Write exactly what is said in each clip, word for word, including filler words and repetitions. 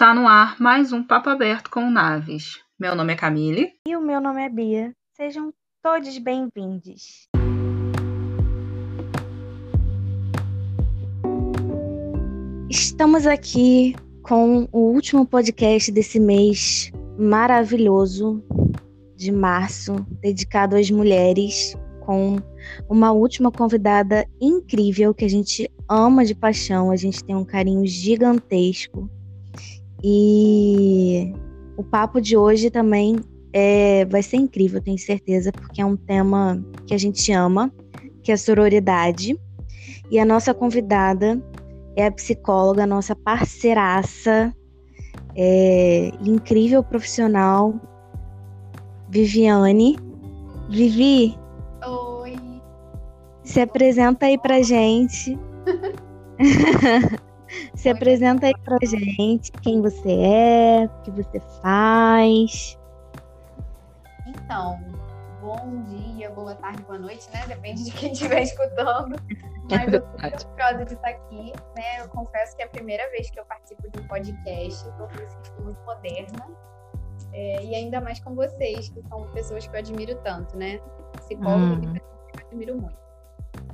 Está no ar mais um Papo Aberto com Naves. Meu nome é Camille. E o meu nome é Bia. Sejam todos bem-vindos. Estamos aqui com o último podcast desse mês maravilhoso de março, dedicado às mulheres, com uma última convidada incrível que a gente ama de paixão, a gente tem um carinho gigantesco. E o papo de hoje também é, vai ser incrível, tenho certeza, porque é um tema que a gente ama, que é a sororidade. E a nossa convidada é a psicóloga, nossa parceiraça, é, incrível profissional, Viviane. Vivi, oi. Se apresenta aí pra gente. Se apresenta aí pra gente, quem você é, o que você faz. Então, bom dia, boa tarde, boa noite, né? Depende de quem estiver escutando. Mas eu fico curiosa de estar aqui, né? Eu confesso que é a primeira vez que eu participo de um podcast, eu tô por isso que estou muito moderna. É, e ainda mais com vocês, que são pessoas que eu admiro tanto, né? Psicólogos hum. que eu admiro muito.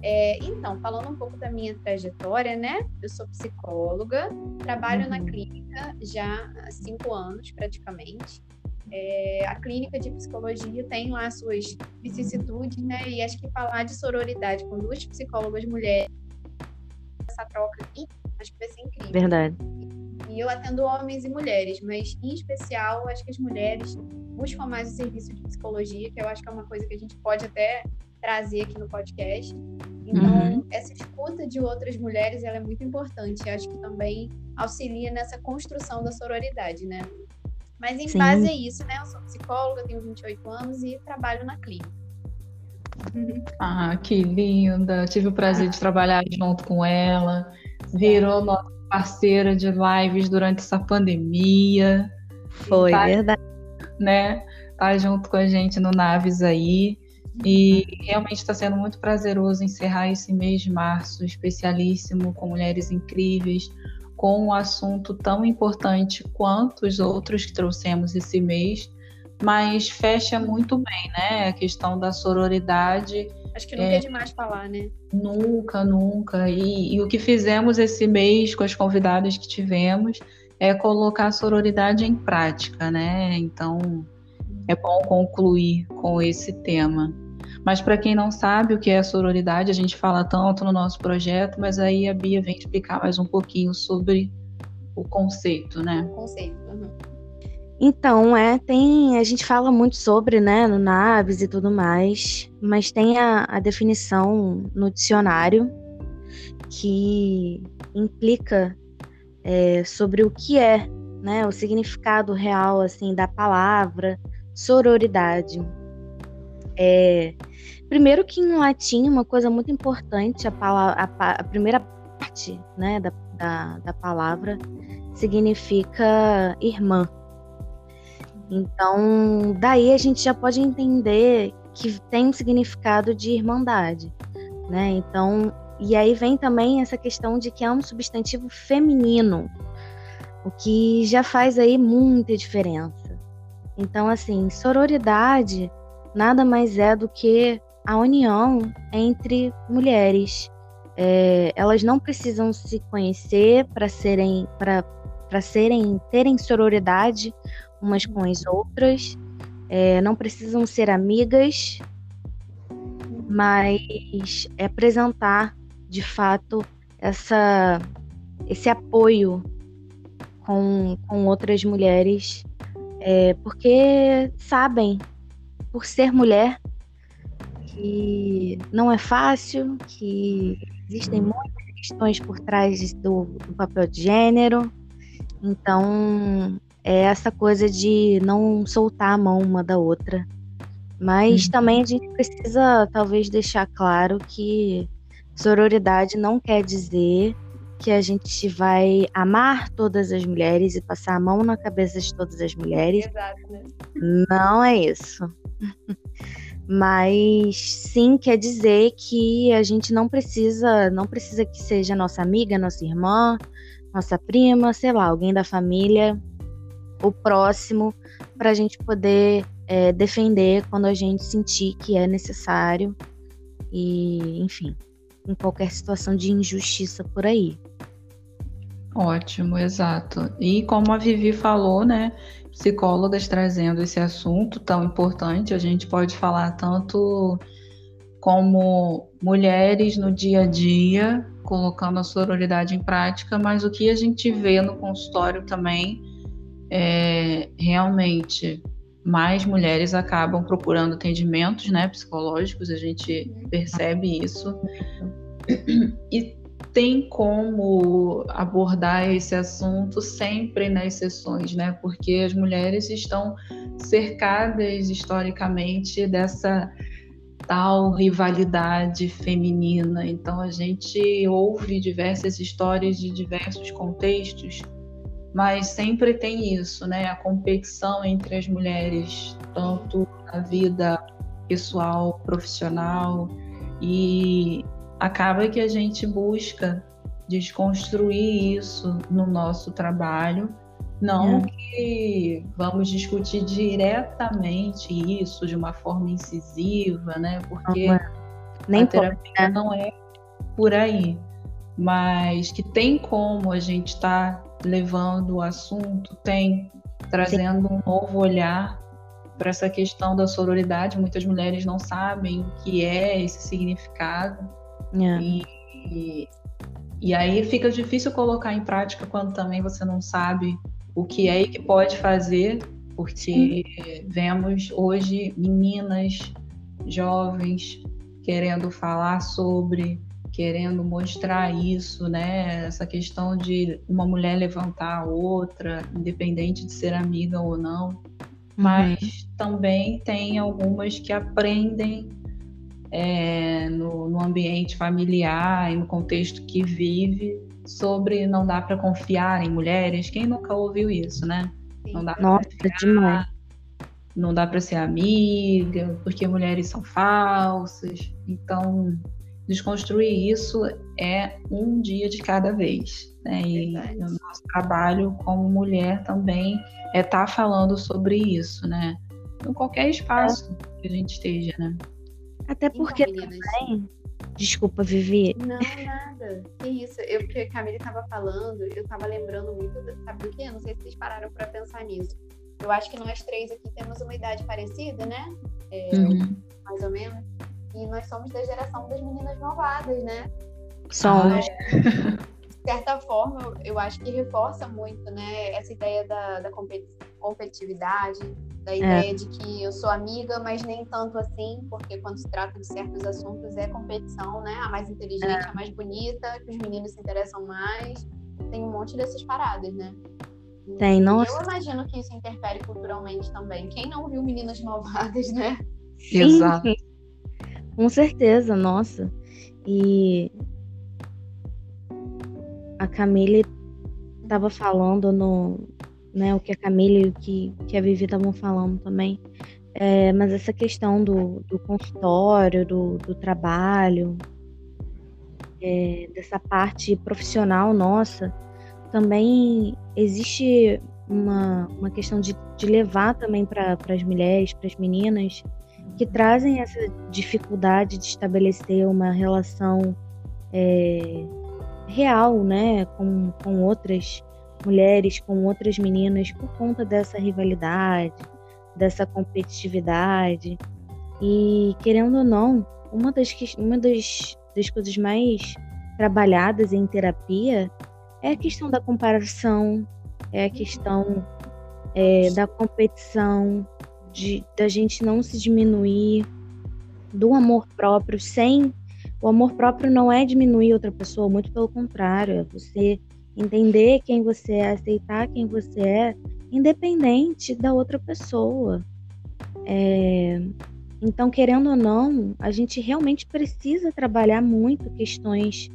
É, então, falando um pouco da minha trajetória, né? Eu sou psicóloga, trabalho na clínica já há cinco anos, praticamente. É, a clínica de psicologia tem lá suas vicissitudes, né? E acho que falar de sororidade com duas psicólogas mulheres, essa troca aqui, acho que vai ser incrível. Verdade. E eu atendo homens e mulheres, mas em especial, acho que as mulheres buscam mais o serviço de psicologia, que eu acho que é uma coisa que a gente pode até trazer aqui no podcast. Então, uhum. essa escuta de outras mulheres, ela é muito importante. Acho que também auxilia nessa construção da sororidade, né? Mas em Sim. base é isso, né? Eu sou psicóloga, tenho vinte e oito anos e trabalho na clínica. Uhum. Ah, que linda! Tive o prazer ah. de trabalhar junto com ela. Virou é. nossa parceira de lives durante essa pandemia. Foi, tá, verdade. Né? Tá junto com a gente no Naves aí. E realmente está sendo muito prazeroso encerrar esse mês de março especialíssimo com mulheres incríveis, com um assunto tão importante quanto os outros que trouxemos esse mês, mas fecha muito bem, né? A questão da sororidade. Acho que nunca é, é demais falar, né? Nunca, nunca. E, e o que fizemos esse mês com as convidadas que tivemos é colocar a sororidade em prática, né? Então é bom concluir com esse tema. Mas para quem não sabe o que é a sororidade, a gente fala tanto no nosso projeto, mas aí a Bia vem explicar mais um pouquinho sobre o conceito, né? O conceito, uhum. Então, é, tem, a gente fala muito sobre, né, no Naves e tudo mais, mas tem a, a definição no dicionário que implica é, sobre o que é, né, o significado real, assim, da palavra sororidade. É, primeiro que em latim, uma coisa muito importante, a, palavra, a, a primeira parte, né, da, da, da palavra significa irmã. Então, daí a gente já pode entender que tem um significado de irmandade, né? Então, e aí vem também essa questão de que é um substantivo feminino, o que já faz aí muita diferença. Então, assim, sororidade nada mais é do que a união entre mulheres. É, elas não precisam se conhecer para serem, para para serem, terem sororidade umas com as outras. É, não precisam ser amigas, mas é apresentar, de fato, essa, esse apoio com, com outras mulheres. É, porque sabem, por ser mulher, que não é fácil, que existem muitas questões por trás do, do papel de gênero. Então, é essa coisa de não soltar a mão uma da outra. Mas hum. também a gente precisa, talvez, deixar claro que sororidade não quer dizer que a gente vai amar todas as mulheres e passar a mão na cabeça de todas as mulheres. Exato, né? Não é isso. Mas sim, quer dizer que a gente não precisa, não precisa que seja nossa amiga, nossa irmã, nossa prima, sei lá, alguém da família, o próximo, para a gente poder é, defender quando a gente sentir que é necessário e, enfim, em qualquer situação de injustiça por aí. Ótimo, exato. E como a Vivi falou, né, psicólogas trazendo esse assunto tão importante, a gente pode falar tanto como mulheres no dia a dia, colocando a sororidade em prática, mas o que a gente vê no consultório também é realmente mais mulheres acabam procurando atendimentos, né, psicológicos, a gente percebe isso. E tem como abordar esse assunto sempre nas sessões, né? Porque as mulheres estão cercadas historicamente dessa tal rivalidade feminina. Então a gente ouve diversas histórias de diversos contextos, mas sempre tem isso, né? A competição entre as mulheres, tanto na vida pessoal, profissional, e acaba que a gente busca desconstruir isso no nosso trabalho. Não é que vamos discutir diretamente isso de uma forma incisiva, né? Porque não, nem a terapia pode, né? Não é por aí. Mas que tem como a gente estar tá levando o assunto, tem, trazendo um novo olhar para essa questão da sororidade. Muitas mulheres não sabem o que é esse significado. É. E, e, e aí fica difícil colocar em prática quando também você não sabe o que é e que pode fazer, porque Sim. vemos hoje meninas jovens querendo falar sobre, querendo mostrar isso, né? Essa questão de uma mulher levantar a outra, independente de ser amiga ou não. Uhum. Mas também tem algumas que aprendem É, no, no ambiente familiar e no contexto que vive, sobre não dá para confiar em mulheres. Quem nunca ouviu isso, né? Não dá para confiar, demais. Não dá para ser amiga, porque mulheres são falsas. Então, desconstruir isso é um dia de cada vez, né? E o nosso trabalho como mulher também é estar tá falando sobre isso, né? Em qualquer espaço é. que a gente esteja, né? Até porque então, também... Desculpa, Vivi. Não, nada. Que isso. Eu, porque a Camila estava falando, eu estava lembrando muito, sabe o quê? Eu não sei se vocês pararam para pensar nisso. Eu acho que nós três aqui temos uma idade parecida, né? É, uhum. Mais ou menos. E nós somos da geração das Meninas Malvadas, né? Somos. É, de certa forma, eu acho que reforça muito, né? Essa ideia da, da competitividade, da ideia é. de que eu sou amiga, mas nem tanto assim, porque quando se trata de certos assuntos é competição, né? A mais inteligente, é. a mais bonita, que os meninos se interessam mais. Tem um monte dessas paradas, né? Tem, nossa. Eu imagino que isso interfere culturalmente também. Quem não viu Meninas Malvadas, né? Sim. Exato. Com certeza, nossa. E a Camille estava falando no... Né, o que a Camila e o que, que a Vivi estavam falando também, é, mas essa questão do, do consultório, do, do trabalho, é, dessa parte profissional nossa, também existe uma, uma questão de, de levar também para as mulheres, para as meninas, que trazem essa dificuldade de estabelecer uma relação é, real, né, com, com outras mulheres, com outras meninas, por conta dessa rivalidade, dessa competitividade. E, querendo ou não, uma das, uma das, das coisas mais trabalhadas em terapia é a questão da comparação, é a questão é, da competição, de, da gente não se diminuir, do amor próprio. Sem o amor próprio não é diminuir outra pessoa, muito pelo contrário, é você entender quem você é, aceitar quem você é, independente da outra pessoa. É... Então, querendo ou não, a gente realmente precisa trabalhar muito questões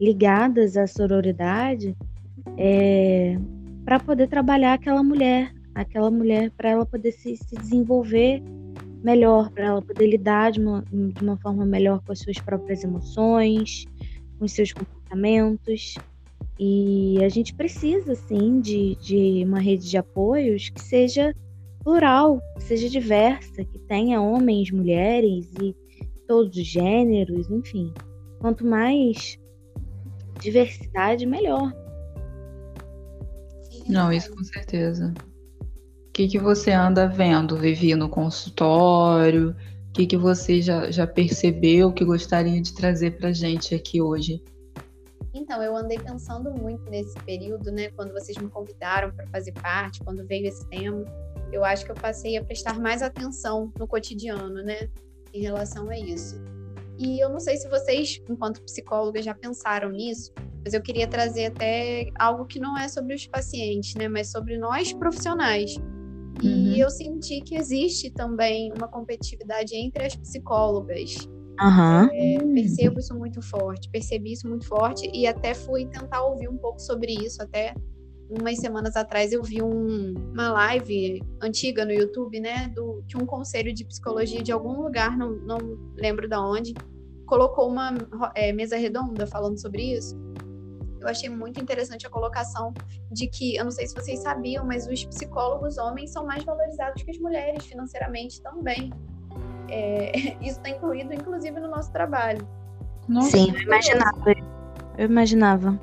ligadas à sororidade é... para poder trabalhar aquela mulher, aquela mulher para ela poder se, se desenvolver melhor, para ela poder lidar de uma, de uma forma melhor com as suas próprias emoções, com os seus comportamentos. E a gente precisa, sim, de, de uma rede de apoios que seja plural, que seja diversa, que tenha homens, mulheres e todos os gêneros, enfim. Quanto mais diversidade, melhor. Não, isso com certeza. O que, que você anda vendo, Vivi, no consultório? O que, que você já, já percebeu que gostaria de trazer pra gente aqui hoje? Então, eu andei pensando muito nesse período, né? Quando vocês me convidaram para fazer parte, quando veio esse tema, eu acho que eu passei a prestar mais atenção no cotidiano, né? Em relação a isso. E eu não sei se vocês, enquanto psicólogas, já pensaram nisso, mas eu queria trazer até algo que não é sobre os pacientes, né? Mas sobre nós profissionais. E uhum. eu senti que existe também uma competitividade entre as psicólogas. Uhum. É, percebo isso muito forte, percebi isso muito forte e até fui tentar ouvir um pouco sobre isso. Até umas semanas atrás eu vi um, uma live antiga no YouTube, né, do, de um conselho de psicologia de algum lugar, não, não lembro de onde, colocou uma é, mesa redonda falando sobre isso. Eu achei muito interessante a colocação de que, eu não sei se vocês sabiam, mas os psicólogos homens são mais valorizados que as mulheres financeiramente também. É, isso está incluído, inclusive, no nosso trabalho. Nossa, sim, eu imaginava. Eu imaginava.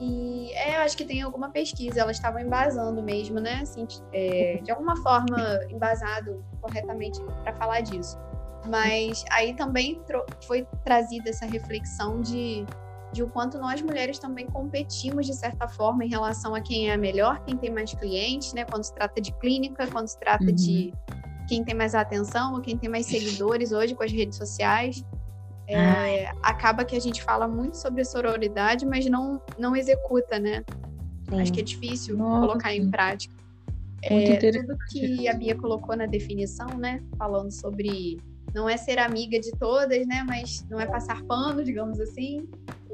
E é, acho que tem alguma pesquisa, elas estavam embasando mesmo, né? Assim, é, de alguma forma, embasado corretamente para falar disso. Mas aí também tro- foi trazida essa reflexão de, de o quanto nós mulheres também competimos, de certa forma, em relação a quem é a melhor, quem tem mais clientes, né? Quando se trata de clínica, quando se trata uhum. de... quem tem mais atenção, quem tem mais seguidores hoje com as redes sociais. É, acaba que a gente fala muito sobre sororidade, mas não, não executa, né? Sim. Acho que é difícil Nossa. colocar em prática. Muito é, interessante. Tudo que a Bia colocou na definição, né? Falando sobre não é ser amiga de todas, né? Mas não é passar pano, digamos assim.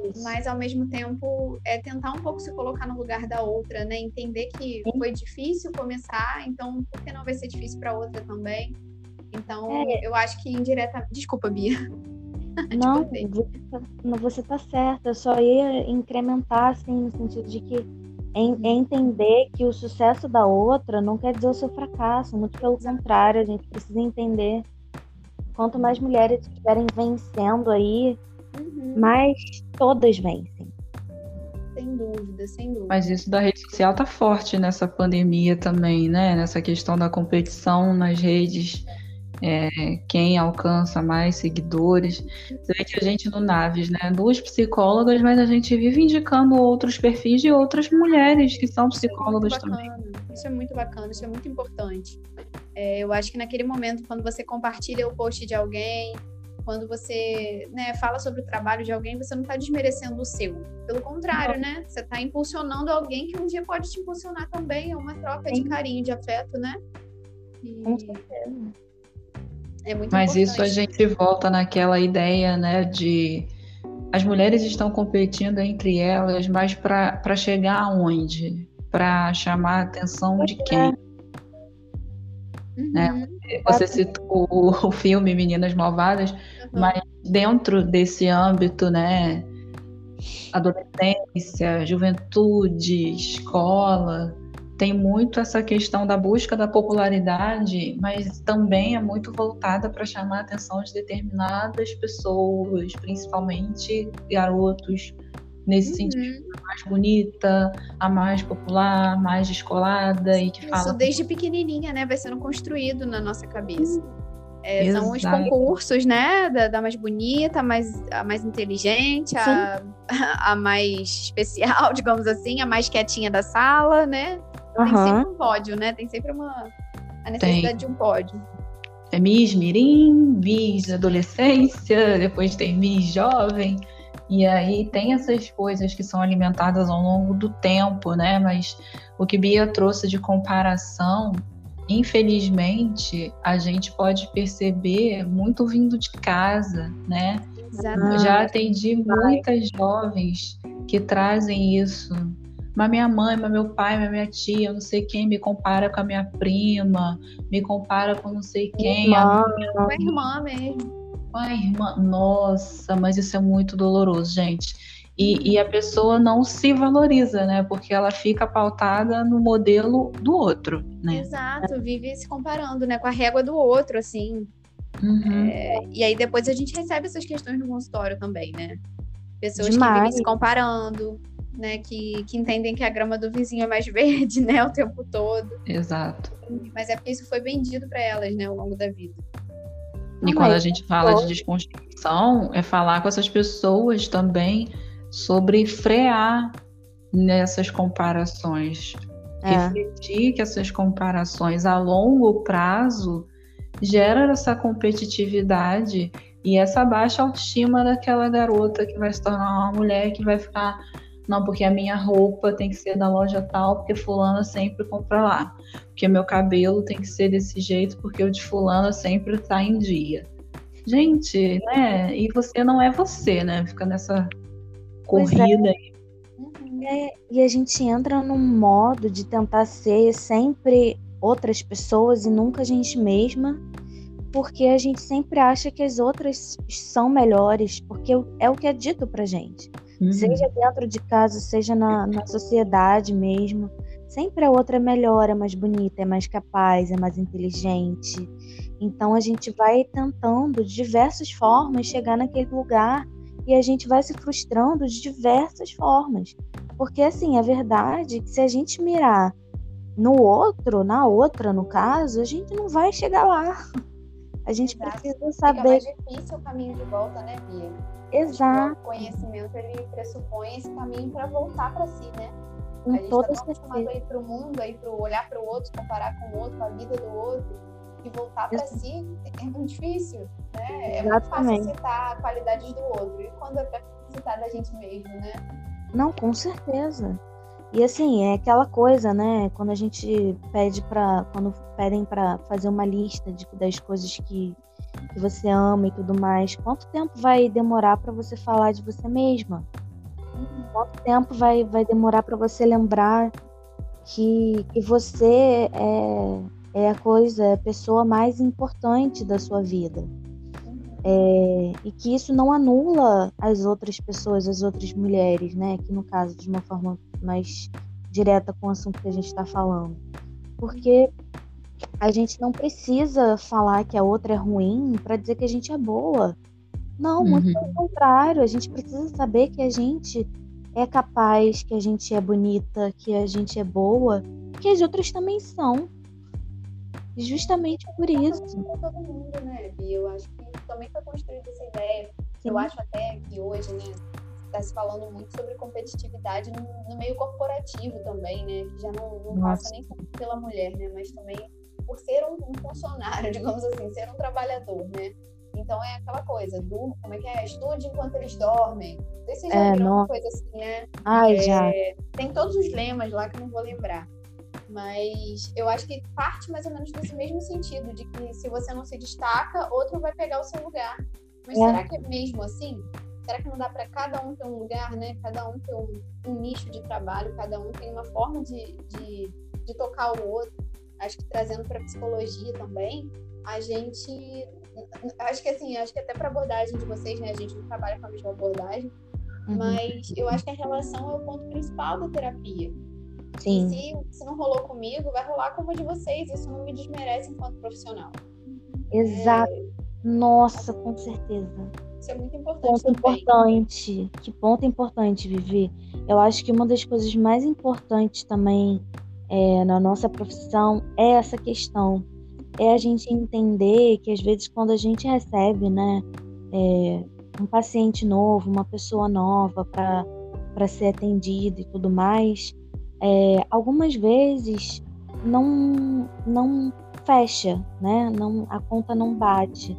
Isso. Mas, ao mesmo tempo, é tentar um pouco se colocar no lugar da outra, né? Entender que foi difícil começar, então por que não vai ser difícil para outra também? Então, é. eu acho que indiretamente... Desculpa, Bia. Não, você tá certa. Eu só ia incrementar, assim, no sentido de que é entender que o sucesso da outra não quer dizer o seu fracasso. Muito pelo contrário, a gente precisa entender. Quanto mais mulheres estiverem vencendo aí, uhum. mas todas vencem. Sem dúvida, sem dúvida. Mas isso da rede social tá forte nessa pandemia também, né? Nessa questão da competição nas redes, é, quem alcança mais seguidores. Você vê que a gente no Naves, né? Duas psicólogas, mas a gente vive indicando outros perfis de outras mulheres que são psicólogas isso é também. Isso é muito bacana, isso é muito importante. É, eu acho que naquele momento, quando você compartilha o post de alguém... Quando você, né, fala sobre o trabalho de alguém, você não está desmerecendo o seu. Pelo contrário, não. né? Você está impulsionando alguém que um dia pode te impulsionar também. É uma troca Sim. de carinho, de afeto, né? E... Com certeza. É muito Mas importante. Isso a gente volta naquela ideia, né, de... As mulheres estão competindo entre elas, mas para chegar aonde? Para chamar a atenção de quem? Uhum. Né? Você citou o filme Meninas Malvadas, uhum. mas dentro desse âmbito, né, adolescência, juventude, escola, tem muito essa questão da busca da popularidade, mas também é muito voltada para chamar a atenção de determinadas pessoas, principalmente garotos, nesse uhum. sentido, a mais bonita, a mais popular, a mais descolada e que Isso fala... Isso desde pequenininha, né? Vai sendo construído na nossa cabeça. Uhum. É, são os concursos, né? Da, da mais bonita, a mais, a mais inteligente, a, a mais especial, digamos assim, a mais quietinha da sala, né? Uhum. Tem sempre um pódio, né? Tem sempre uma a necessidade tem. de um pódio. É Miss Mirim, Miss Adolescência, depois tem Miss Jovem... E aí tem essas coisas que são alimentadas ao longo do tempo, né? Mas o que Bia trouxe de comparação, infelizmente, a gente pode perceber muito vindo de casa, né? Exatamente. Eu já atendi muitas jovens que trazem isso. Mas minha mãe, mas meu pai, mas minha tia, não sei quem, me compara com a minha prima, me compara com não sei quem. Irmã, a minha... Com a irmã mesmo. Ai, irmã, nossa, mas isso é muito doloroso, gente. E, e a pessoa não se valoriza, né? Porque ela fica pautada no modelo do outro, né? Exato, vive se comparando, né? Com a régua do outro, assim. Uhum. É, e aí depois a gente recebe essas questões no consultório também, né? Pessoas Demais. que vivem se comparando, né? Que, que entendem que a grama do vizinho é mais verde, né? O tempo todo. Exato. Mas é porque isso foi vendido para elas, né? Ao longo da vida. E quando a gente fala de desconstrução, é falar com essas pessoas também sobre frear nessas comparações. É. Refletir que essas comparações a longo prazo geram essa competitividade e essa baixa autoestima daquela garota que vai se tornar uma mulher que vai ficar... Não, porque a minha roupa tem que ser da loja tal, porque fulana sempre compra lá. Porque meu cabelo tem que ser desse jeito, porque o de fulana sempre tá em dia. Gente, né? E você não é você, né? Fica nessa corrida é. aí. É, e a gente entra num modo de tentar ser sempre outras pessoas e nunca a gente mesma. Porque a gente sempre acha que as outras são melhores, porque é o que é dito pra gente. Uhum. Seja dentro de casa, seja na, na sociedade mesmo, sempre a outra é melhor, é mais bonita, é mais capaz, é mais inteligente. Então a gente vai tentando de diversas formas chegar naquele lugar e a gente vai se frustrando de diversas formas. Porque assim, a verdade é que se a gente mirar no outro, na outra no caso, a gente não vai chegar lá. A gente Exato. precisa saber... Fica mais difícil o caminho de volta, né, Bia? Exato. O conhecimento, ele pressupõe esse caminho para voltar para si, né? Em a gente está tão acostumado a ir para o mundo, a ir pro olhar para o outro, comparar com o outro, a vida do outro, e voltar para si é muito difícil, né? Exatamente. É muito fácil citar qualidades do outro, e quando é para citar da gente mesmo, né? Não, com certeza. E assim, é aquela coisa, né? Quando a gente pede pra. Quando pedem pra fazer uma lista de, das coisas que, que você ama e tudo mais, quanto tempo vai demorar pra você falar de você mesma? Quanto tempo vai, vai demorar pra você lembrar que, que você é, é a coisa, é a pessoa mais importante da sua vida? É, e que isso não anula as outras pessoas, as outras mulheres, né? Que no caso, de uma forma mais direta com o assunto que a gente está falando. Porque a gente não precisa falar que a outra é ruim para dizer que a gente é boa. Não, muito uhum. pelo contrário. A gente precisa saber que a gente é capaz, que a gente é bonita, que a gente é boa, que as outras também são. Justamente por isso. Todo mundo, né, Bia? Eu acho que também foi construída essa ideia. Sim. Eu acho até que hoje, né, está se falando muito sobre competitividade no, no meio corporativo também, né? Que já não, não passa nem pela mulher, né? Mas também por ser um, um funcionário, digamos assim, ser um trabalhador, né? Então é aquela coisa, do, como é que é? Estude enquanto eles dormem. Esse já é uma coisa assim, né? Ai, é, já. Tem todos os lemas lá que eu não vou lembrar. Mas eu acho que parte mais ou menos desse mesmo sentido, de que se você não se destaca, outro vai pegar o seu lugar. Mas é. será que é mesmo assim? Será que não dá para cada um ter um lugar, né? Cada um ter um, um nicho de trabalho, cada um tem uma forma de, de, de tocar o outro. Acho que trazendo para a psicologia também, a gente... Acho que assim, acho que até para a abordagem de vocês, né? A gente não trabalha com a mesma abordagem, uhum. mas eu acho que a relação é o ponto principal da terapia. Sim. E se, se não rolou comigo, vai rolar com o de vocês. Isso não me desmerece enquanto profissional. Exato. É... Nossa, com certeza. Isso é muito importante. Ponto importante. Que ponto importante, Vivi. Eu acho que uma das coisas mais importantes também é, na nossa profissão é essa questão. É a gente entender que às vezes quando a gente recebe, né, é, um paciente novo, uma pessoa nova para para ser atendida e tudo mais... É, algumas vezes não, não fecha, né? Não, a conta não bate.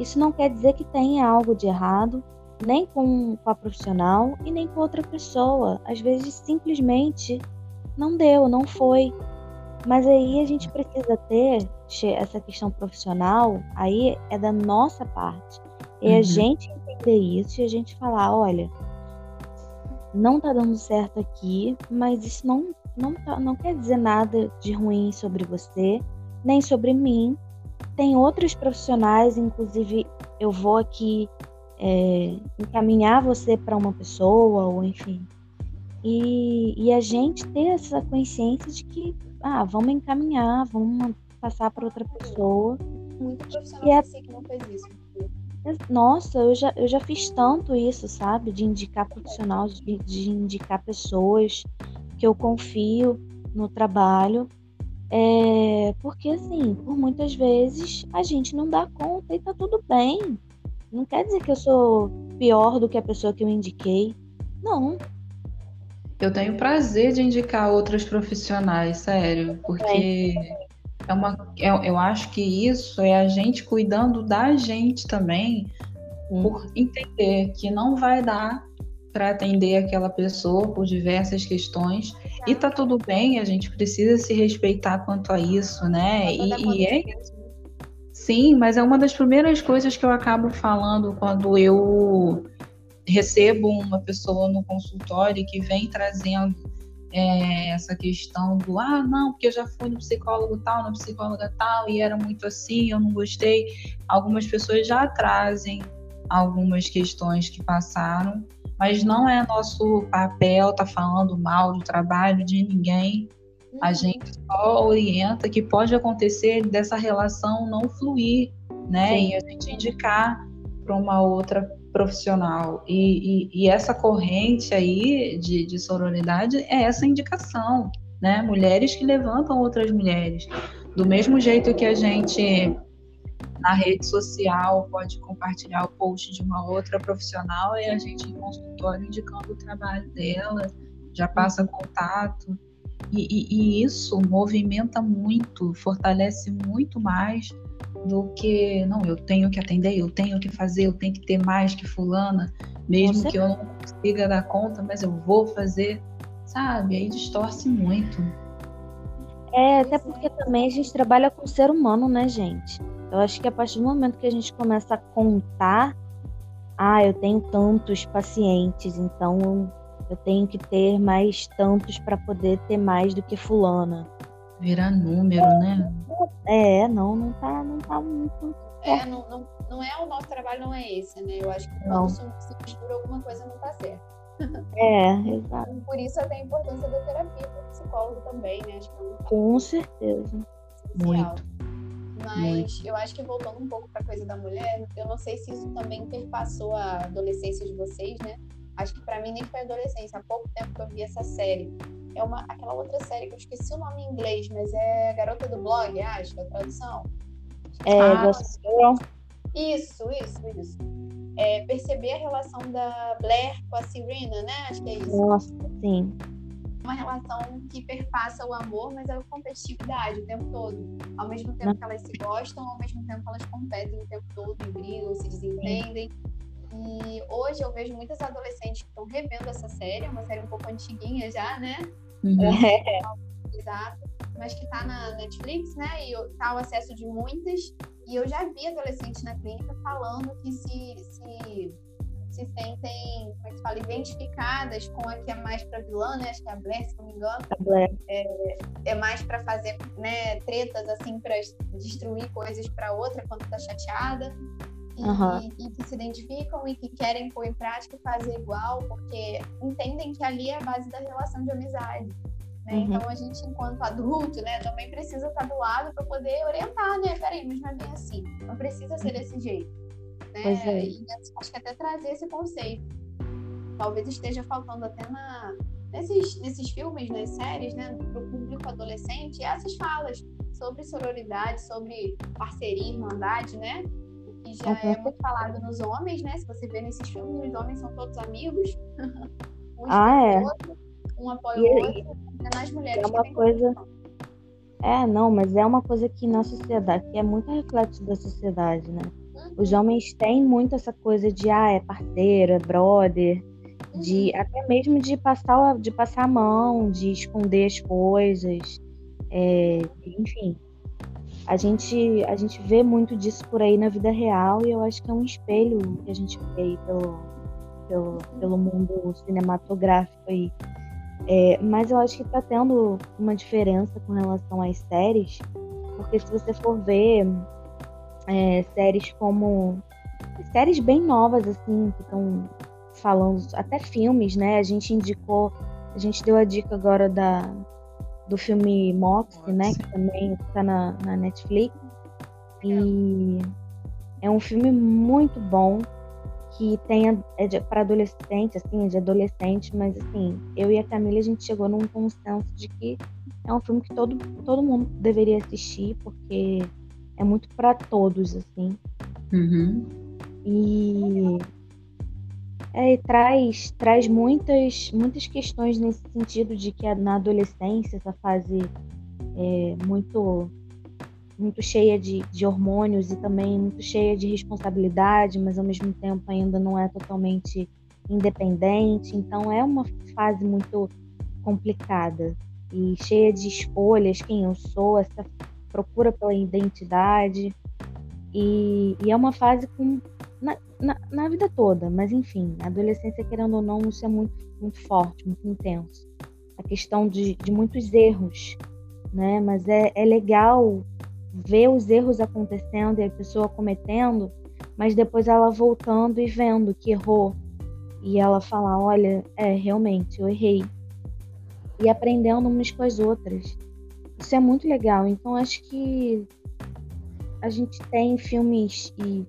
Isso não quer dizer que tenha algo de errado, nem com, com a profissional e nem com outra pessoa. Às vezes simplesmente não deu, não foi. Mas aí a gente precisa ter essa questão profissional, aí é da nossa parte. É uhum. a gente entender isso e a gente falar, olha... Não tá dando certo aqui, mas isso não, não, tá, não quer dizer nada de ruim sobre você, nem sobre mim. Tem outros profissionais, inclusive eu vou aqui é, encaminhar você para uma pessoa, ou enfim. E, e a gente ter essa consciência de que, ah, vamos encaminhar, vamos passar para outra pessoa. Muito profissional é... assim que não fez isso. Nossa, eu já, eu já fiz tanto isso, sabe? De indicar profissional, de, de indicar pessoas que eu confio no trabalho. É, porque, assim, por muitas vezes a gente não dá conta e tá tudo bem. Não quer dizer que eu sou pior do que a pessoa que eu indiquei. Não. Eu tenho prazer de indicar outros profissionais, sério, porque é uma, eu, eu acho que isso é a gente cuidando da gente também, hum. por entender que não vai dar para atender aquela pessoa por diversas questões, e tá tudo bem, a gente precisa se respeitar quanto a isso, né? E, e é isso. Sim, mas é uma das primeiras coisas que eu acabo falando quando eu recebo uma pessoa no consultório que vem trazendo é, essa questão do ah, não, porque eu já fui no psicólogo tal, na psicóloga tal, e era muito assim, eu não gostei. Algumas pessoas já trazem algumas questões que passaram, mas não é nosso papel tá falando mal do trabalho de ninguém. A gente só orienta que pode acontecer dessa relação não fluir, né? Sim. E a gente indicar para uma outra profissional. E, e, e essa corrente aí de, de sororidade é essa indicação, né? Mulheres que levantam outras mulheres. Do mesmo jeito que a gente, na rede social, pode compartilhar o post de uma outra profissional, e a gente em consultório indicando o trabalho dela, já passa contato. E, e, e isso movimenta muito, fortalece muito mais do que, não, eu tenho que atender, eu tenho que fazer, eu tenho que ter mais que fulana, mesmo você... que eu não consiga dar conta, mas eu vou fazer, sabe? Aí distorce muito. É, até porque também a gente trabalha com o ser humano, né, gente? Eu acho que a partir do momento que a gente começa a contar, ah, eu tenho tantos pacientes, então eu tenho que ter mais tantos para poder ter mais do que fulana. Virar número, né? É, não, não tá, não tá muito... É, não, não, não é o nosso trabalho, não é esse, né? Eu acho que quando se mistura alguma coisa não tá certo. É, exato. E por isso até a importância da terapia, do psicólogo também, né? Acho que é um... Com certeza. Essencial. Muito. Mas muito. Eu acho que voltando um pouco pra coisa da mulher, eu não sei se isso também perpassou a adolescência de vocês, né? Acho que pra mim nem foi adolescência, há pouco tempo que eu vi essa série. É uma, aquela outra série que eu esqueci o nome em inglês, mas é Garota do Blog, acho, a tradução. É, ah, Gossip Girl. Isso, isso, isso. É, perceber a relação da Blair com a Serena, né? Acho que é isso. Nossa, sim. Uma relação que perpassa o amor, mas é a competitividade o tempo todo. Ao mesmo tempo que elas se gostam, ao mesmo tempo que elas competem o tempo todo, e brigam, se desentendem. Sim. E hoje eu vejo muitas adolescentes que estão revendo essa série, é uma série um pouco antiguinha já, né? É. Exato. Mas que tá na Netflix, né? E tá ao acesso de muitas. E eu já vi adolescentes na clínica falando que se, se, se sentem, como é que se fala, identificadas com a que é mais pra vilã, né? Acho que é a Blair, se não me engano. A Blair. É, é mais pra fazer, né, tretas, assim, pra destruir coisas pra outra quando tá chateada. E, uhum. e que se identificam e que querem pôr em prática e fazer igual, porque entendem que ali é a base da relação de amizade, né? Uhum. Então a gente, enquanto adulto, né, também precisa estar do lado para poder orientar, né? Peraí, mas não é bem assim, não precisa ser desse jeito, né? Pois é. E acho que até trazer esse conceito talvez esteja faltando até na, nesses, nesses filmes, nas séries, né, para o público adolescente, essas falas sobre sororidade, sobre parceria, irmandade, né? E já uhum. é muito falado nos homens, né? Se você vê nesses filmes, os homens são todos amigos. Um ah, é. Outro, um apoia o outro. É nas mulheres. É uma que coisa. É, não, mas é uma coisa que na sociedade, que é muito reflexo da sociedade, né? Uhum. Os homens têm muito essa coisa de, ah, é parceiro, é brother, uhum. de, até mesmo de passar, de passar a mão, de esconder as coisas, é, enfim. A gente, a gente vê muito disso por aí na vida real, e eu acho que é um espelho que a gente vê aí pelo, pelo, pelo mundo cinematográfico aí. É, mas eu acho que tá tendo uma diferença com relação às séries, porque se você for ver é, séries como séries bem novas, assim, que estão falando, até filmes, né? A gente indicou, a gente deu a dica agora da, do filme Moxie, né? Que também tá na, na Netflix. E é um filme muito bom, que tem, é para adolescente, assim, de adolescente, mas assim, eu e a Camila, a gente chegou num consenso de que é um filme que todo, todo mundo deveria assistir, porque é muito para todos, assim. Uhum. E é, traz, traz muitas, muitas questões nesse sentido de que na adolescência, essa fase é muito... muito cheia de, de hormônios e também muito cheia de responsabilidade, mas ao mesmo tempo ainda não é totalmente independente. Então é uma fase muito complicada e cheia de escolhas, quem eu sou, essa procura pela identidade. E, e é uma fase com, na, na, na vida toda, mas enfim, a adolescência, querendo ou não, isso é muito, muito forte, muito intenso. A questão de, de muitos erros, né? Mas é, é legal ver os erros acontecendo e a pessoa cometendo, mas depois ela voltando e vendo que errou. E ela falar, olha, é, realmente, eu errei. E aprendendo umas com as outras. Isso é muito legal. Então, acho que a gente tem filmes e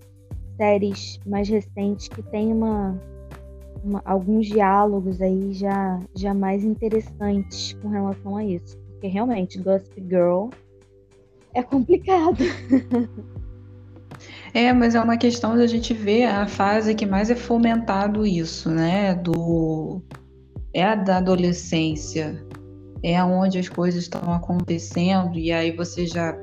séries mais recentes que tem uma, uma, alguns diálogos aí já, já mais interessantes com relação a isso. Porque, realmente, Gossip Girl... é complicado. É, mas é uma questão da gente ver a fase que mais é fomentado isso, né? Do... é a da adolescência. É onde as coisas estão acontecendo e aí você já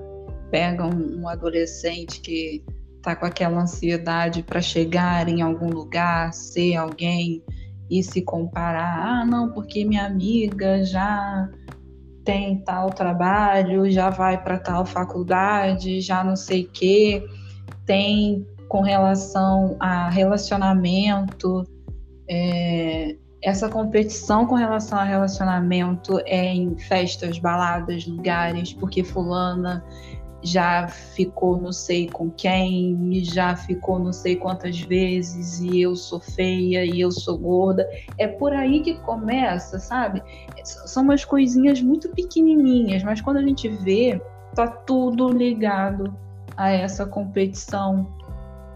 pega um, um adolescente que tá com aquela ansiedade para chegar em algum lugar, ser alguém e se comparar. Ah, não, porque minha amiga já... tem tal trabalho, já vai para tal faculdade, já não sei o quê, tem com relação a relacionamento, é, essa competição com relação a relacionamento é em festas, baladas, lugares, porque fulana já ficou não sei com quem, já ficou não sei quantas vezes, e eu sou feia, e eu sou gorda. É por aí que começa, sabe? São umas coisinhas muito pequenininhas, mas quando a gente vê, tá tudo ligado a essa competição,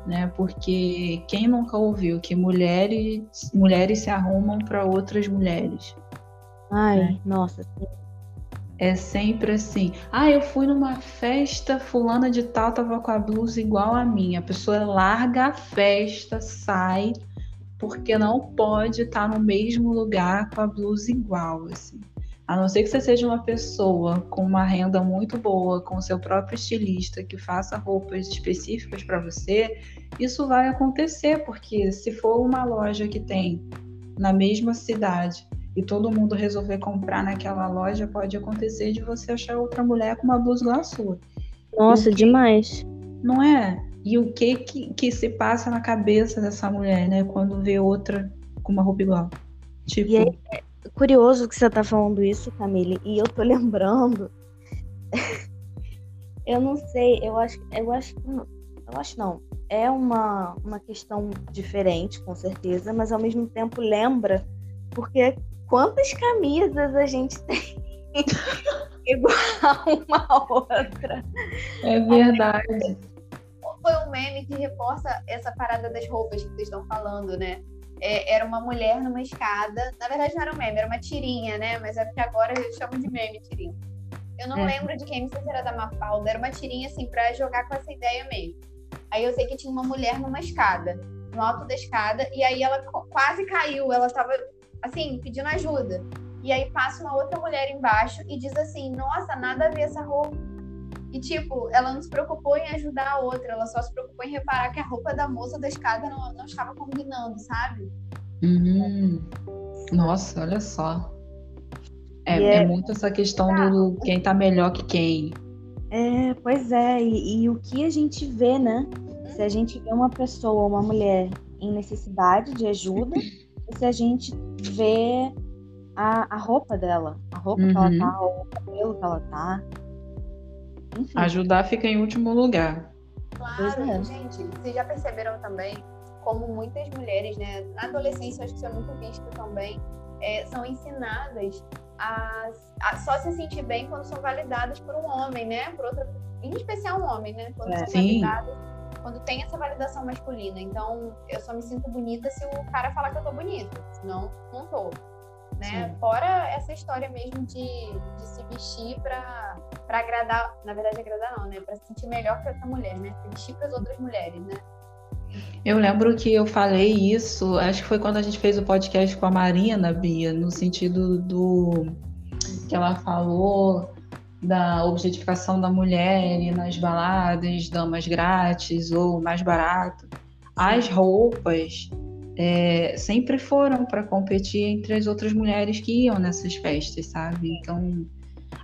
né? Porque quem nunca ouviu que mulheres, mulheres se arrumam para outras mulheres? Ai, né? Nossa, é sempre assim. Ah, eu fui numa festa, fulana de tal tava com a blusa igual a minha. A pessoa larga a festa, sai, porque não pode estar no mesmo lugar com a blusa igual, assim. A não ser que você seja uma pessoa com uma renda muito boa, com o seu próprio estilista, que faça roupas específicas para você, isso vai acontecer, porque se for uma loja que tem na mesma cidade e todo mundo resolver comprar naquela loja, pode acontecer de você achar outra mulher com uma blusa igual a sua. Nossa, que... demais. Não é? E o que, que que se passa na cabeça dessa mulher, né? Quando vê outra com uma roupa igual. Tipo... E aí, é curioso que você tá falando isso, Camille. E eu tô lembrando... eu não sei, eu acho... Eu acho, eu acho não. É uma, uma questão diferente, com certeza, mas ao mesmo tempo lembra, porque... quantas camisas a gente tem igual a uma outra? É verdade. Foi um meme que reforça essa parada das roupas que vocês estão falando, né? É, era uma mulher numa escada. Na verdade, não era um meme, era uma tirinha, né? Mas é porque agora a gente chama de meme tirinha. Eu não é. lembro de quem, não sei se era da Mafalda. Era uma tirinha, assim, pra jogar com essa ideia mesmo. Aí eu sei que tinha uma mulher numa escada, no alto da escada, e aí ela quase caiu. Ela tava... assim, pedindo ajuda. E aí passa uma outra mulher embaixo e diz assim, nossa, nada a ver essa roupa. E tipo, ela não se preocupou em ajudar a outra, ela só se preocupou em reparar que a roupa da moça da escada não, não estava combinando, sabe? Uhum. Nossa, olha só. É, é... é muito essa questão do quem tá melhor que quem. É, pois é. E, e o que a gente vê, né? Se a gente vê uma pessoa, uma mulher em necessidade de ajuda... se a gente vê a, a roupa dela, a roupa uhum. que ela tá, o cabelo que ela tá. Enfim. Ajudar fica em último lugar. Claro, é. Gente, vocês já perceberam também como muitas mulheres, né, na adolescência, acho que isso é muito visto também, é, são ensinadas a, a só se sentir bem quando são validadas por um homem, né, por outro, em especial um homem, né, quando é, são sim. validadas, quando tem essa validação masculina. Então, eu só me sinto bonita se o cara falar que eu tô bonita, senão não tô. Né? Fora essa história mesmo de, de se vestir pra, pra agradar, na verdade agradar não, né? Pra se sentir melhor que outra mulher, né? Se vestir pras outras mulheres, né? Eu lembro que eu falei isso, acho que foi quando a gente fez o podcast com a Marina, Bia, no sentido do que ela falou da objetificação da mulher e nas baladas, damas grátis ou mais barato. As roupas... É, sempre foram para competir entre as outras mulheres que iam nessas festas, sabe? Então,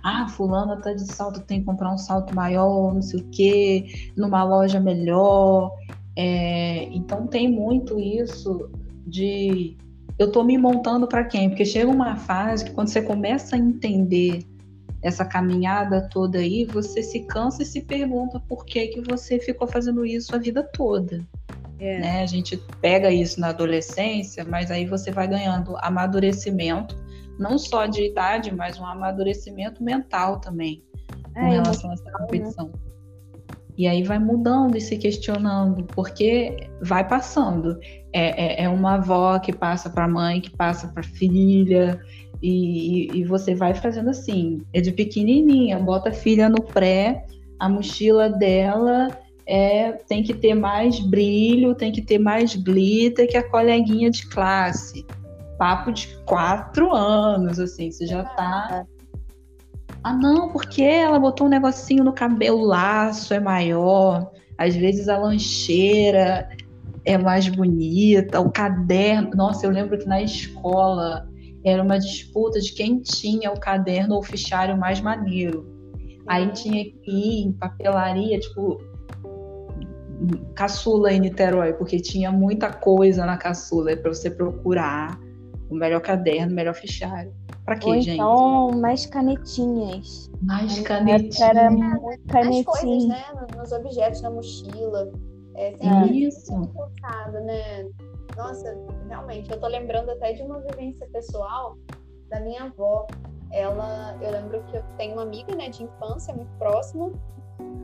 ah, fulana tá de salto, tem que comprar um salto maior, não sei o quê, numa loja melhor. É, então, tem muito isso de eu tô me montando para quem? Porque chega uma fase que quando você começa a entender essa caminhada toda aí, você se cansa e se pergunta por que que você ficou fazendo isso a vida toda. É. Né? A gente pega isso na adolescência, mas aí você vai ganhando amadurecimento, não só de idade, mas um amadurecimento mental também, é, com relação é a essa competição. Né? E aí vai mudando e se questionando, porque vai passando. É, é, é uma avó que passa para a mãe, que passa para a filha, e, e, e você vai fazendo assim. É de pequenininha, bota a filha no pré, a mochila dela... É, tem que ter mais brilho, tem que ter mais glitter que a coleguinha de classe. Papo de quatro anos, assim, você já tá... Ah, não, porque ela botou um negocinho no cabelo, o laço é maior, às vezes a lancheira é mais bonita, o caderno... Nossa, eu lembro que na escola era uma disputa de quem tinha o caderno ou o fichário mais maneiro. Aí tinha que ir em papelaria, tipo... Caçula em Niterói, porque tinha muita coisa na caçula para você procurar o melhor caderno, o melhor fichário. Para quê, gente? Então, mais canetinhas. Mais canetinhas. Era muito canetinha. As coisas, né? Nos objetos, na mochila. É sempre complicado, né? Nossa, realmente, eu tô lembrando até de uma vivência pessoal da minha avó. Ela, eu lembro que eu tenho uma amiga, né, de infância muito próxima.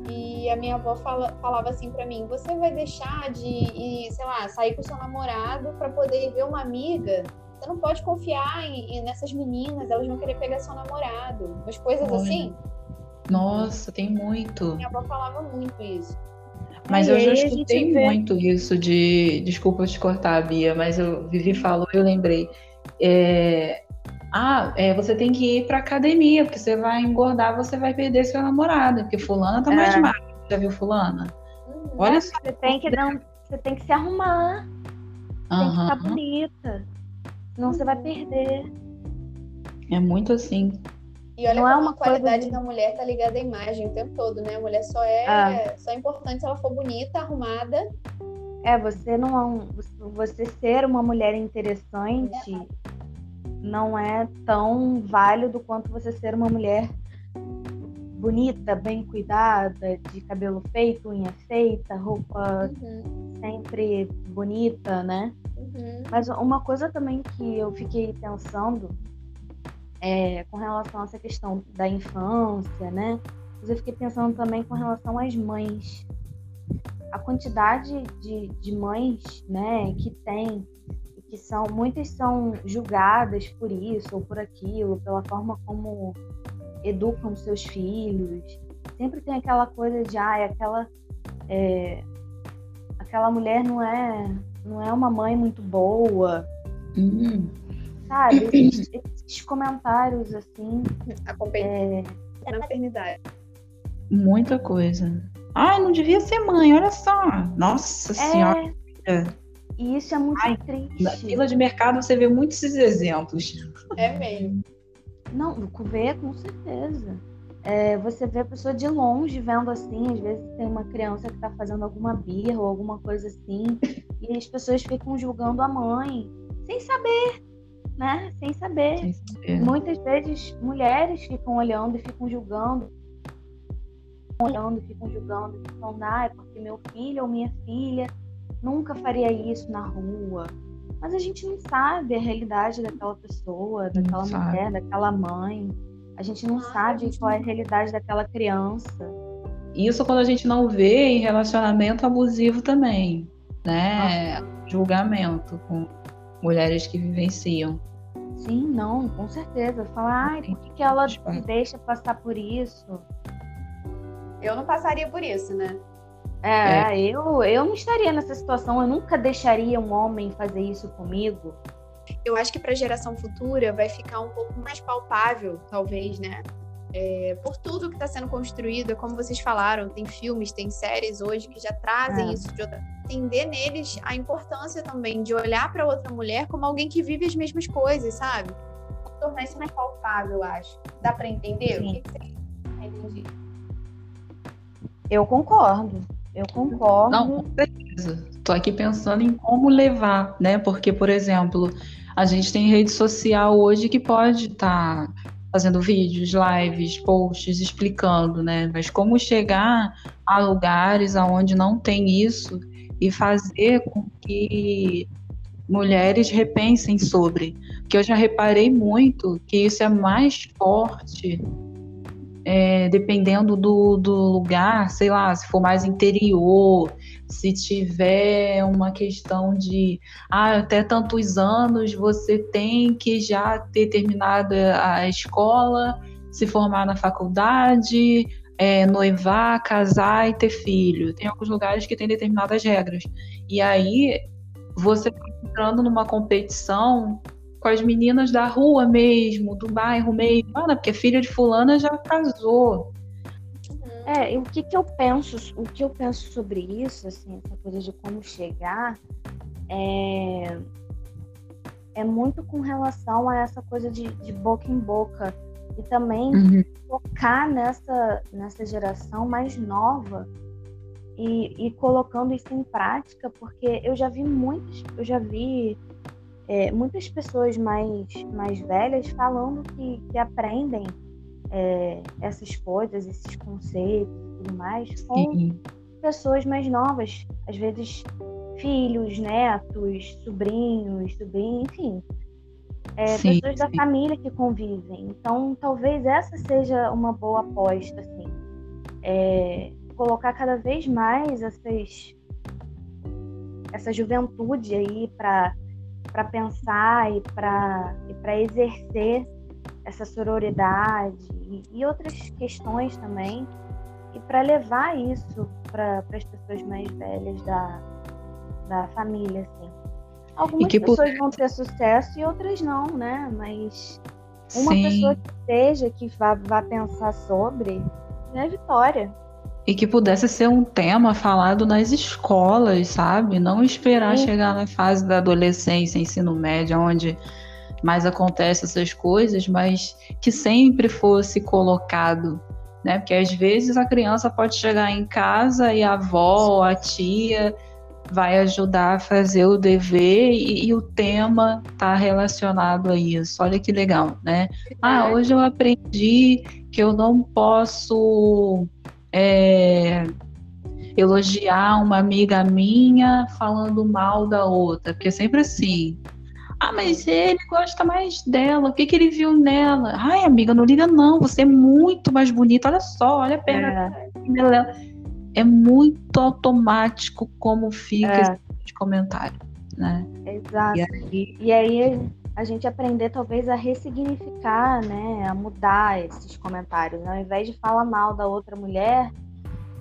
E a minha avó fala, falava assim pra mim: você vai deixar de ir, sei lá, sair com o seu namorado pra poder ir ver uma amiga? Você não pode confiar em, em, nessas meninas, elas vão querer pegar seu namorado. Umas coisas Olha. assim. Nossa, tem muito. Minha avó falava muito isso. Mas e eu já escutei muito isso de... Desculpa te cortar, Bia, mas eu Vivi falou e eu lembrei. É... Ah, é, você tem que ir pra academia, porque você vai engordar, você vai perder seu namorado, porque fulana tá é. mais magra. Já viu fulana? Hum, Olha né? só. Você tem, que dar um, você tem que se arrumar. Você uhum. tem que estar bonita. Senão você vai perder. É muito assim. E olha Não como é uma a qualidade coisa... da mulher tá ligada à imagem o tempo todo, né? A mulher só é, ah. é, só é importante se ela for bonita, arrumada. É, você não... Você ser uma mulher interessante... É. Não é tão válido quanto você ser uma mulher bonita, bem cuidada, de cabelo feito, unha feita, roupa uhum. sempre bonita, né? Uhum. Mas uma coisa também que eu fiquei pensando é, com relação a essa questão da infância, né? Mas eu fiquei pensando também com relação às mães. A quantidade de, de mães, né, que tem... que são, muitas são julgadas por isso ou por aquilo, pela forma como educam seus filhos. Sempre tem aquela coisa de, ah, aquela, é, aquela mulher não é, não é uma mãe muito boa. Uhum. Sabe? Esses, esses comentários, assim... A competência é... na maternidade. Muita coisa. Ah, não devia ser mãe, olha só. Nossa é... Senhora... E isso é muito Ai, triste. Na fila de mercado você vê muitos esses exemplos. É mesmo. Não, vê com certeza. É, você vê a pessoa de longe vendo assim, às vezes tem uma criança que está fazendo alguma birra ou alguma coisa assim, e as pessoas ficam julgando a mãe, sem saber, né? Sem saber. Sem saber. Muitas vezes mulheres ficam olhando e ficam julgando. olhando, ficam julgando, ficam, ah, é porque meu filho ou minha filha nunca faria isso na rua. Mas a gente não sabe a realidade daquela pessoa, daquela não mulher, sabe. daquela mãe. A gente não ah, sabe gente qual não... é a realidade daquela criança. Isso quando a gente não vê em relacionamento abusivo também, né? Nossa. Julgamento com mulheres que vivenciam. Sim, não, com certeza. Falar, ai, por que, que ela me deixa passar por isso? Eu não passaria por isso, né? É, é. Eu, eu não estaria nessa situação. Eu nunca deixaria um homem fazer isso comigo. Eu acho que para a geração futura vai ficar um pouco mais palpável, talvez, né? É, por tudo que está sendo construído, como vocês falaram, tem filmes, tem séries hoje que já trazem é. isso de outra... Entender neles a importância também de olhar para outra mulher como alguém que vive as mesmas coisas, sabe? Tornar isso mais palpável, eu acho. Dá para entender? Sim. O que você entende? Eu concordo. Eu concordo. Não, com certeza. Tô aqui pensando em como levar, né? Porque, por exemplo, a gente tem rede social hoje que pode estar... Tá... fazendo vídeos, lives, posts, explicando, né? Mas como chegar a lugares onde não tem isso e fazer com que mulheres repensem sobre. Porque eu já reparei muito que isso é mais forte, é, dependendo do, do lugar, sei lá, se for mais interior, se tiver uma questão de ah, até tantos anos você tem que já ter terminado a escola, se formar na faculdade, é, noivar, casar e ter filho. Tem alguns lugares que tem determinadas regras. E aí você está entrando numa competição com as meninas da rua mesmo, do bairro mesmo. Ah, porque filha de fulana já casou. É, e o que, que eu penso, o que eu penso sobre isso, assim, essa coisa de como chegar, é, é muito com relação a essa coisa de, de boca em boca e também uhum. focar nessa, nessa geração mais nova e, e colocando isso em prática, porque eu já vi muitos, eu já vi é, muitas pessoas mais, mais velhas falando que, que aprendem É, essas coisas, esses conceitos e tudo mais, com Sim. pessoas mais novas, às vezes filhos, netos, sobrinhos, sobrinhos, enfim, é, Sim, pessoas da Sim. família que convivem. Então, talvez essa seja uma boa aposta, assim, é, colocar cada vez mais essas, essa juventude aí para para pensar e para e para exercer essa sororidade e outras questões também, e para levar isso para as pessoas mais velhas da, da família, assim. Algumas pessoas puder... vão ter sucesso e outras não, né? Mas uma Sim. pessoa que seja, que vá, vá pensar sobre, é vitória. E que pudesse ser um tema falado nas escolas, sabe? Não esperar Sim. chegar na fase da adolescência, ensino médio, onde... mas acontecem essas coisas, mas que sempre fosse colocado, né? Porque às vezes a criança pode chegar em casa e a avó ou a tia vai ajudar a fazer o dever e, e o tema está relacionado a isso. Olha que legal, né? Ah, hoje eu aprendi que eu não posso... É... elogiar uma amiga minha falando mal da outra, porque é sempre assim... Ah, mas ele gosta mais dela. O que, que ele viu nela? Ai, amiga, não liga não. Você é muito mais bonita. Olha só, olha a perna. É, é muito automático como fica é. esse tipo de comentário, né? Exato. E aí... e aí a gente aprender talvez a ressignificar, né? A mudar esses comentários. Ao invés de falar mal da outra mulher,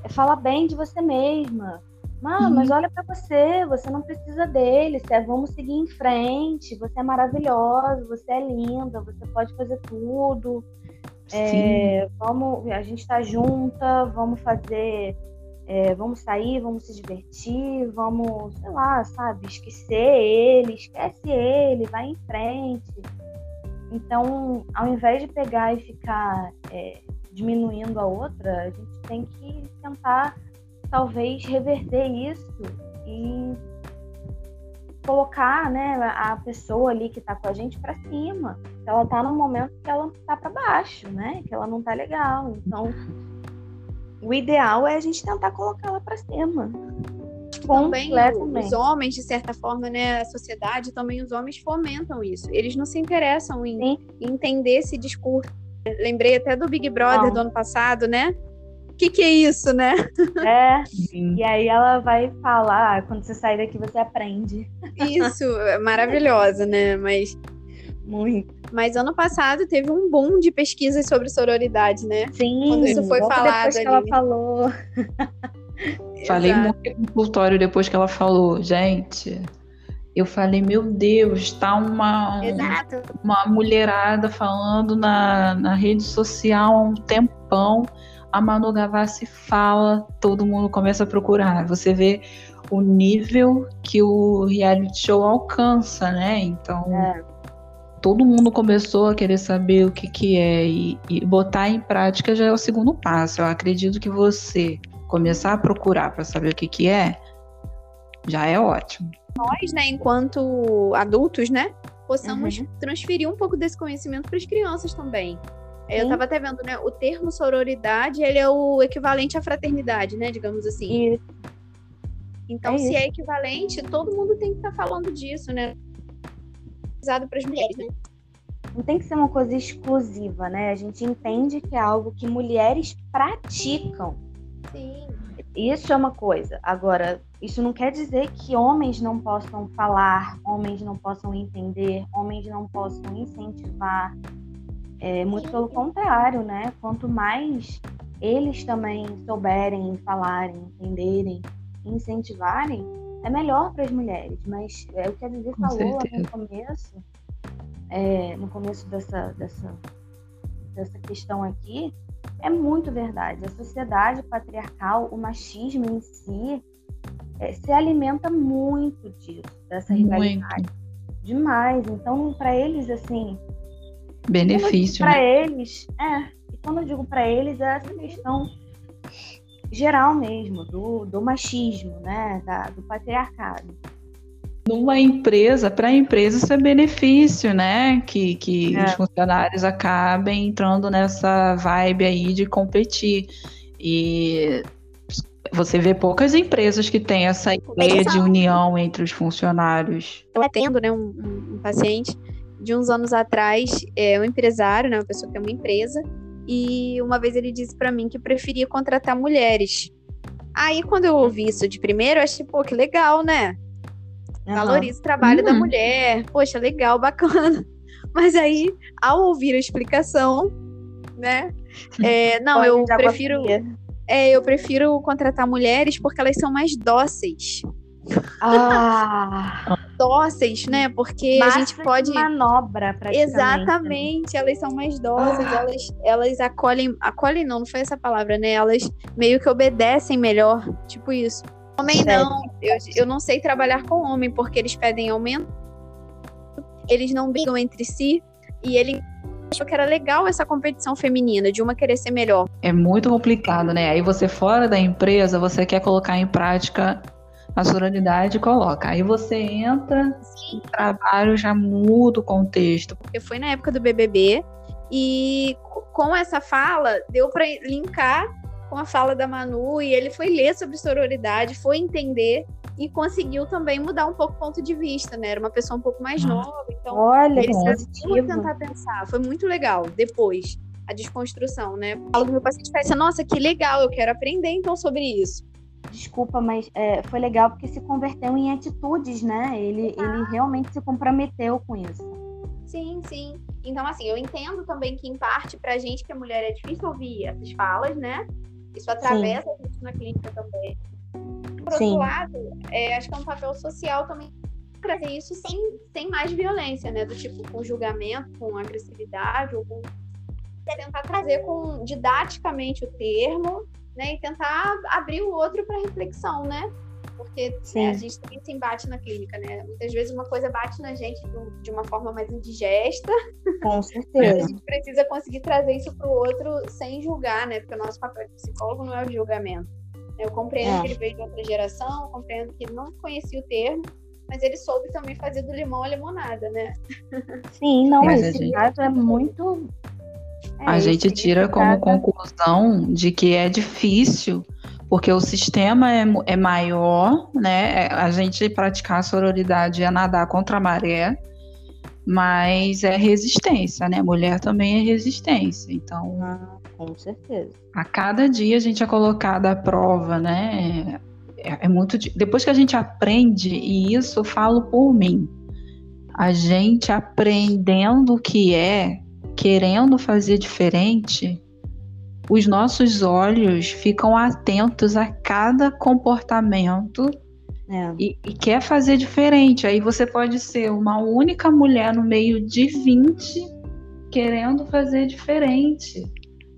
é falar bem de você mesma. Mãe, mas olha pra você, você não precisa dele, vamos seguir em frente, você é maravilhosa, você é linda, você pode fazer tudo, é, vamos, a gente tá junta, vamos fazer, é, vamos sair, vamos se divertir, vamos, sei lá, sabe, esquecer ele, esquece ele, vai em frente. Então, ao invés de pegar e ficar é, diminuindo a outra, a gente tem que tentar... talvez reverter isso e colocar, né, a pessoa ali que tá com a gente pra cima. Ela tá num momento que ela tá pra baixo, né? Que ela não tá legal. Então, o ideal é a gente tentar colocá-la pra cima. Também os homens, de certa forma, né, a sociedade, também os homens fomentam isso. Eles não se interessam em, em entender esse discurso. Lembrei até do Big Brother não. do ano passado, né? O que que é isso, né? É, sim. E aí ela vai falar, quando você sair daqui você aprende. Isso, é maravilhosa, né? Mas... muito. Mas ano passado teve um boom de pesquisas sobre sororidade, né? Sim. Quando isso foi falado depois que ali. Ela falou... Falei muito no consultório depois que ela falou, gente, eu falei, meu Deus, tá uma, uma mulherada falando na, na rede social há um tempão, a Manu Gavassi fala, todo mundo começa a procurar, você vê o nível que o reality show alcança, né, então... é. Todo mundo começou a querer saber o que que é e, e botar em prática já é o segundo passo. Eu acredito que você começar a procurar para saber o que que é, já é ótimo. Nós, né, enquanto adultos, né, possamos uhum. transferir um pouco desse conhecimento para as crianças também. Sim. Eu estava até vendo, né, o termo sororidade, ele é o equivalente à fraternidade, né, digamos assim. Isso. Então, é se isso. é equivalente, todo mundo tem que estar tá falando disso, né? Para as mulheres, né? Não tem que ser uma coisa exclusiva, né? A gente entende que é algo que mulheres praticam. Sim. Isso é uma coisa. Agora, isso não quer dizer que homens não possam falar, homens não possam entender, homens não possam incentivar. É, muito pelo contrário, né? Quanto mais eles também souberem, falarem, entenderem, incentivarem, é melhor para as mulheres, mas é o que a Vivi falou no começo, é, no começo dessa, dessa, dessa questão aqui, é muito verdade. A sociedade patriarcal, o machismo em si, é, se alimenta muito disso, dessa rivalidade. Muito. Demais. Então, para eles, assim... benefício, né? Para eles, é. E quando eu digo para eles, é essa questão... geral mesmo, do, do machismo, né? Da, do patriarcado. Numa empresa, para a empresa isso é benefício, né? Que, que é. os funcionários acabem entrando nessa vibe aí de competir. E você vê poucas empresas que têm essa ideia de união entre os funcionários. Eu atendo, né, um, um paciente de uns anos atrás, é um empresário, né? Uma pessoa que tem uma empresa. E uma vez ele disse pra mim que preferia contratar mulheres. Aí quando eu ouvi isso de primeiro, eu achei, pô, que legal, né? Uhum. Valoriza o trabalho uhum. da mulher. Poxa, legal, bacana. Mas aí, ao ouvir a explicação, né? É, não, eu prefiro, é, eu prefiro contratar mulheres porque elas são mais dóceis. Ah. Dóceis, né? Porque massa, a gente pode... manobra, praticamente. Exatamente, elas são mais dóceis, ah. elas, elas acolhem... Acolhem não, não foi essa palavra, né? Elas meio que obedecem melhor, tipo isso. Homem não, eu, eu não sei trabalhar com homem, porque eles pedem aumento, eles não brigam entre si, e ele... achou que era legal essa competição feminina, de uma querer ser melhor. É muito complicado, né? Aí você fora da empresa, você quer colocar em prática... a sororidade coloca. Aí você entra, o trabalho já muda o contexto. Eu fui na época do B B B e com essa fala deu para linkar com a fala da Manu e ele foi ler sobre sororidade, foi entender e conseguiu também mudar um pouco o ponto de vista, né? Era uma pessoa um pouco mais nova, então olha, ele conseguiu tentar pensar. Foi muito legal. Depois, a desconstrução, né? Eu falo que meu paciente pensa, nossa, que legal, eu quero aprender então sobre isso. Desculpa, mas é, foi legal porque se converteu em atitudes, né? Ele, ah. ele realmente se comprometeu com isso. Sim, sim. Então, assim, eu entendo também que, em parte, pra gente que é mulher é difícil ouvir essas falas, né? Isso atravessa sim. a gente na clínica também. Por sim. outro lado, é, acho que é um papel social também trazer isso sem, sem mais violência, né? Do tipo, com julgamento, com agressividade, ou com... tentar trazer com, didaticamente o termo, né, e tentar abrir o outro para reflexão, né? Porque né, a gente também se embate na clínica, né? Muitas vezes uma coisa bate na gente de uma forma mais indigesta. Com certeza. E a gente precisa conseguir trazer isso para o outro sem julgar, né? Porque o nosso papel de psicólogo não é o julgamento. Eu compreendo é. que ele veio de outra geração, eu compreendo que ele não conhecia o termo, mas ele soube também fazer do limão a limonada, né? Sim, não, mas esse caso gente... é muito... É, a gente tira como conclusão de que é difícil, porque o sistema é, é maior, né? A gente praticar a sororidade é nadar contra a maré, mas é resistência, né? Mulher também é resistência, então... Ah, com certeza. A cada dia a gente é colocada à prova, né? É, é muito... Depois que a gente aprende, e isso eu falo por mim, a gente aprendendo o que é, querendo fazer diferente, os nossos olhos ficam atentos a cada comportamento é. e, e quer fazer diferente. Aí você pode ser uma única mulher no meio de vinte querendo fazer diferente,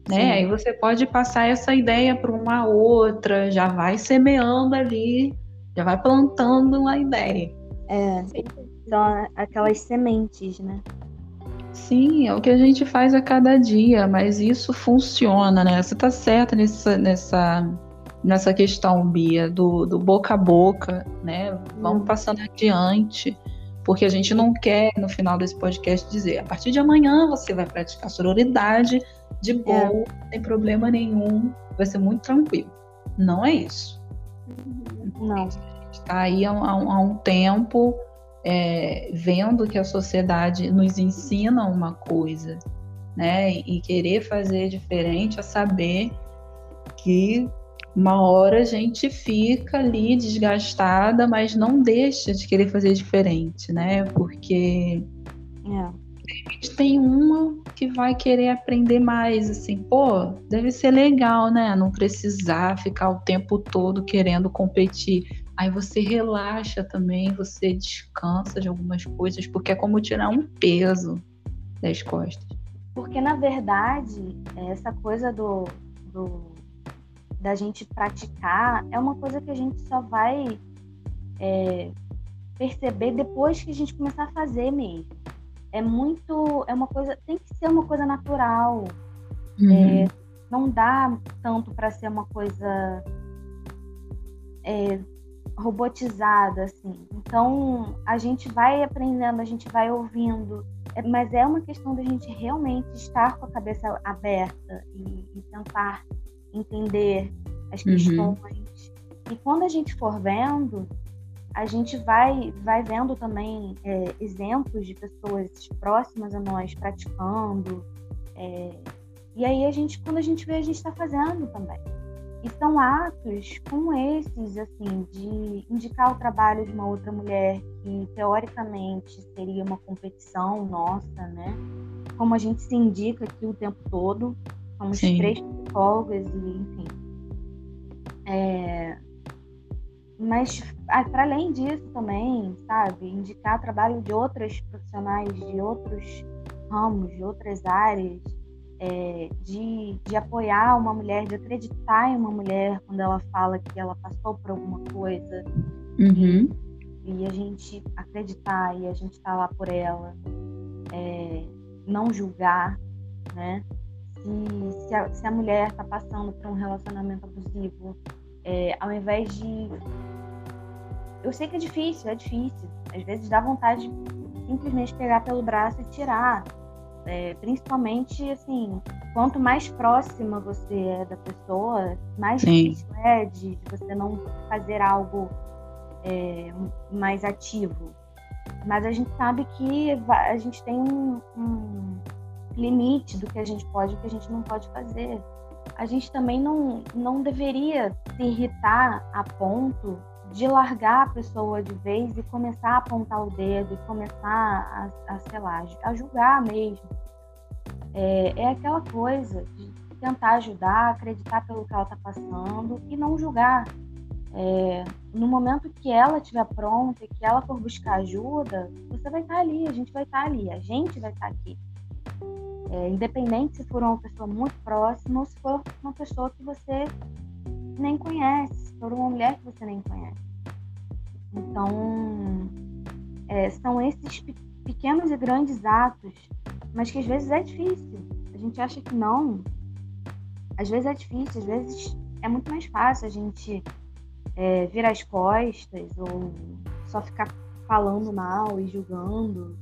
né? Aí você pode passar essa ideia para uma outra, já vai semeando ali, já vai plantando uma ideia. É, são aquelas sementes, né? Sim, é o que a gente faz a cada dia, mas isso funciona, né? Você tá certa nessa, nessa, nessa questão, Bia, do, do boca a boca, né? Vamos hum. passando adiante, porque a gente não quer, no final desse podcast, dizer a partir de amanhã você vai praticar sororidade de boa, é. sem problema nenhum, vai ser muito tranquilo. Não é isso. Não. A gente tá aí há, há, há um tempo... É, vendo que a sociedade nos ensina uma coisa, né? E querer fazer diferente é saber que uma hora a gente fica ali desgastada, mas não deixa de querer fazer diferente, né? Porque é. a gente tem uma que vai querer aprender mais, assim, pô, deve ser legal, né? Não precisar ficar o tempo todo querendo competir. Aí você relaxa também, você descansa de algumas coisas, porque é como tirar um peso das costas. Porque, na verdade, essa coisa do, do, da gente praticar é uma coisa que a gente só vai é, perceber depois que a gente começar a fazer mesmo. É muito... É uma coisa, tem que ser uma coisa natural. Uhum. É, não dá tanto para ser uma coisa... É, robotizada, assim. Então, a gente vai aprendendo, a gente vai ouvindo, mas é uma questão da gente realmente estar com a cabeça aberta e, e tentar entender as questões. Uhum. E quando a gente for vendo, a gente vai, vai vendo também é, exemplos de pessoas próximas a nós praticando. É, e aí, a gente, quando a gente vê, a gente está fazendo também. E são atos como esses, assim, de indicar o trabalho de uma outra mulher que, teoricamente, seria uma competição nossa, né? Como a gente se indica aqui o tempo todo. Somos Sim. três psicólogas e, enfim. É... Mas, para além disso também, sabe? Indicar o trabalho de outras profissionais, de outros ramos, de outras áreas. É, de, de apoiar uma mulher, de acreditar em uma mulher quando ela fala que ela passou por alguma coisa. Uhum. E, e a gente acreditar e a gente estar tá lá por ela. É, não julgar, né? Se, se, a, se a mulher está passando por um relacionamento abusivo, é, ao invés de... Eu sei que é difícil, é difícil. Às vezes dá vontade de simplesmente pegar pelo braço e tirar. É, principalmente, assim, quanto mais próxima você é da pessoa, mais Sim. difícil é de, de você não fazer algo é, mais ativo. Mas a gente sabe que a gente tem um, um limite do que a gente pode e do que a gente não pode fazer. A gente também não, não deveria se irritar a ponto de largar a pessoa de vez e começar a apontar o dedo, e começar a, a sei lá, a julgar mesmo. É, é aquela coisa de tentar ajudar, acreditar pelo que ela está passando e não julgar. É, no momento que ela estiver pronta e que ela for buscar ajuda, você vai estar tá ali, a gente vai estar tá ali, a gente vai estar tá aqui. É, independente se for uma pessoa muito próxima ou se for uma pessoa que você nem conhece, por uma mulher que você nem conhece. Então, é, são esses pe- pequenos e grandes atos, mas que às vezes é difícil. A gente acha que não. Às vezes é difícil, às vezes é muito mais fácil a gente é, virar as costas ou só ficar falando mal e julgando.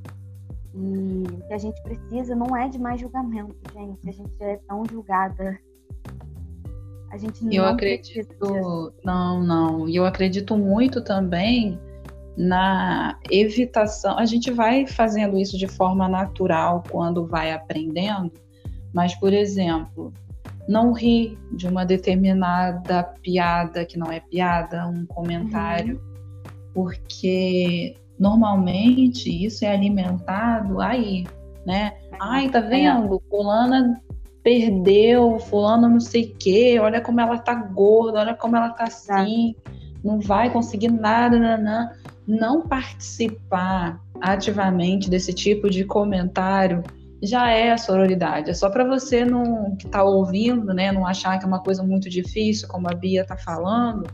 E que a gente precisa não é de mais julgamento, gente. A gente já é tão julgada. A gente não eu acredito, precisa. Não, não. E eu acredito muito também na evitação. A gente vai fazendo isso de forma natural quando vai aprendendo, mas, por exemplo, não ri de uma determinada piada que não é piada, um comentário, uhum. porque normalmente isso é alimentado aí, né? Ai, tá vendo? Fulana perdeu, fulana não sei o quê, olha como ela tá gorda, olha como ela tá assim, não vai conseguir nada, nanã. Não participar ativamente desse tipo de comentário já é a sororidade. É só para você não, que tá ouvindo, né, não achar que é uma coisa muito difícil, como a Bia tá falando,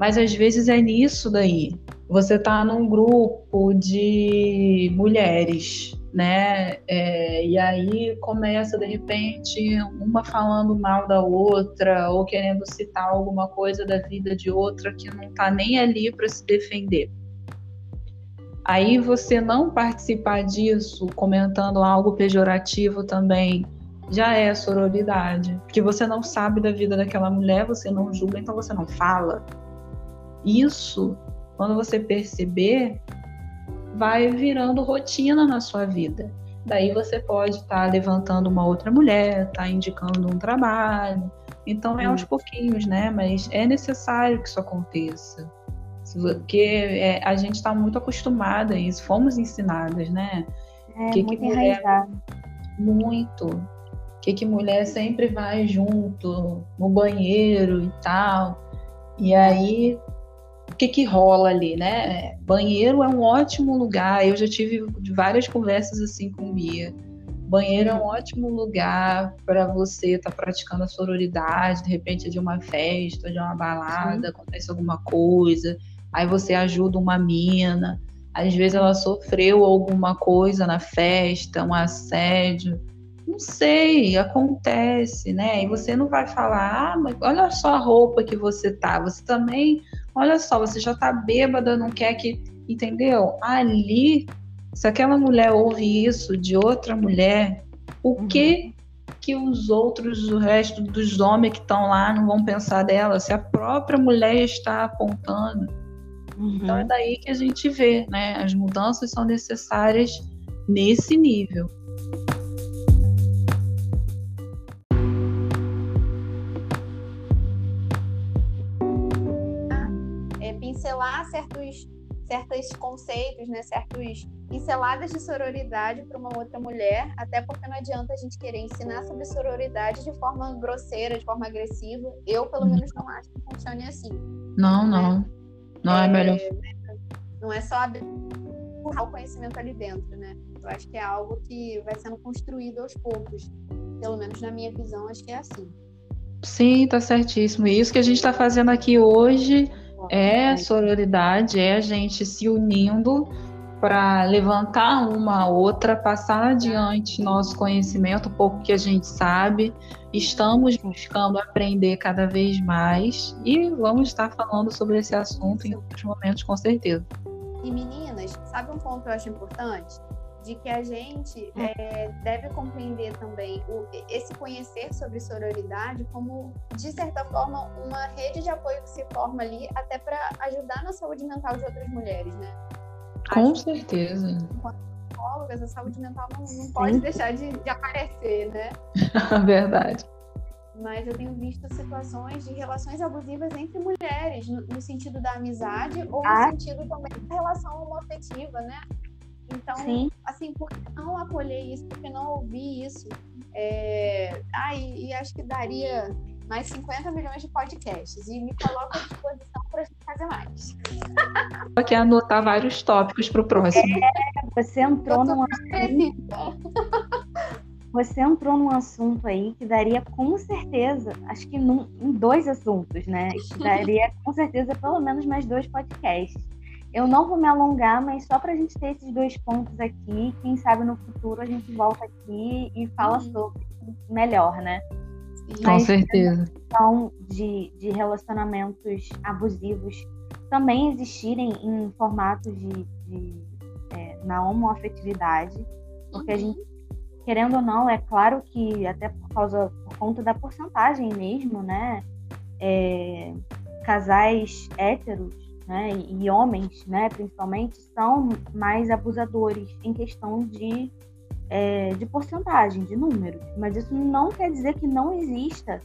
mas às vezes é nisso daí. Você tá num grupo de mulheres, né, é, e aí começa de repente uma falando mal da outra ou querendo citar alguma coisa da vida de outra que não tá nem ali para se defender. Aí você não participar disso, comentando algo pejorativo também, já é sororidade. Porque você não sabe da vida daquela mulher, você não julga, então você não fala. Isso, quando você perceber, vai virando rotina na sua vida. Daí você pode estar tá levantando uma outra mulher, tá indicando um trabalho. Então é aos pouquinhos, né? Mas é necessário que isso aconteça. Porque é, a gente está muito acostumada a isso, fomos ensinadas, né? É, que muito que mulher, muito. Que, que mulher sempre vai junto no banheiro e tal. E aí, o que, que rola ali, né? Banheiro é um ótimo lugar. Eu já tive várias conversas assim com Bia. Banheiro é um ótimo lugar para você estar tá praticando a sororidade. De repente é de uma festa, de uma balada, sim, acontece alguma coisa. Aí você ajuda uma mina, às vezes ela sofreu alguma coisa na festa, um assédio, não sei, acontece, né? E você não vai falar, ah, mas olha só a roupa que você tá, você também, olha só, você já tá bêbada, não quer que, entendeu? Ali, se aquela mulher ouve isso de outra mulher, o que que os outros, o resto dos homens que estão lá não vão pensar dela, se a própria mulher está apontando? Uhum. Então é daí que a gente vê, né? As mudanças são necessárias nesse nível. É pincelar certos, certos conceitos, né? Certos pinceladas de sororidade para uma outra mulher, até porque não adianta a gente querer ensinar sobre sororidade de forma grosseira, de forma agressiva. Eu, pelo uhum. menos, não acho que funcione assim. Não, não. Né? Não é, é melhor. Não é só empurrar o conhecimento ali dentro, né? Eu acho que é algo que vai sendo construído aos poucos. Pelo menos na minha visão, acho que é assim. Sim, tá certíssimo. E isso que a gente tá fazendo aqui hoje é, é sororidade, é a gente se unindo para levantar uma outra, passar adiante nosso conhecimento, o pouco que a gente sabe. Estamos buscando aprender cada vez mais e vamos estar falando sobre esse assunto em outros momentos, com certeza. E meninas, sabe um ponto que eu acho importante? De que a gente é, deve compreender também o, esse conhecer sobre sororidade como, de certa forma, uma rede de apoio que se forma ali até para ajudar na saúde mental de outras mulheres, né? Com acho certeza. Que, enquanto psicólogas, a saúde mental não, não pode deixar de, de aparecer, né? Verdade. Mas eu tenho visto situações de relações abusivas entre mulheres, no, no sentido da amizade ou ah. no sentido também da relação homoafetiva, né? Então, sim, assim, por que não acolher isso? Por que não ouvir isso? É... Ah, e, e acho que daria mais cinquenta milhões de podcasts e me coloco à disposição para a gente fazer mais. Vou querer anotar vários tópicos para o próximo. É, você entrou num assunto. Você entrou num assunto aí que daria com certeza, acho que num, em dois assuntos, né? Que daria com certeza pelo menos mais dois podcasts. Eu não vou me alongar, mas só para a gente ter esses dois pontos aqui, quem sabe no futuro a gente volta aqui e fala uhum. sobre melhor, né? Com mas certeza. Questão de, de relacionamentos abusivos também existirem em formatos de, de é, na homoafetividade, porque a gente querendo ou não, é claro que até por causa, por conta da porcentagem mesmo, né, é, casais héteros, né, e homens, né, principalmente, são mais abusadores em questão de, é, de porcentagem, de número. Mas isso não quer dizer que não exista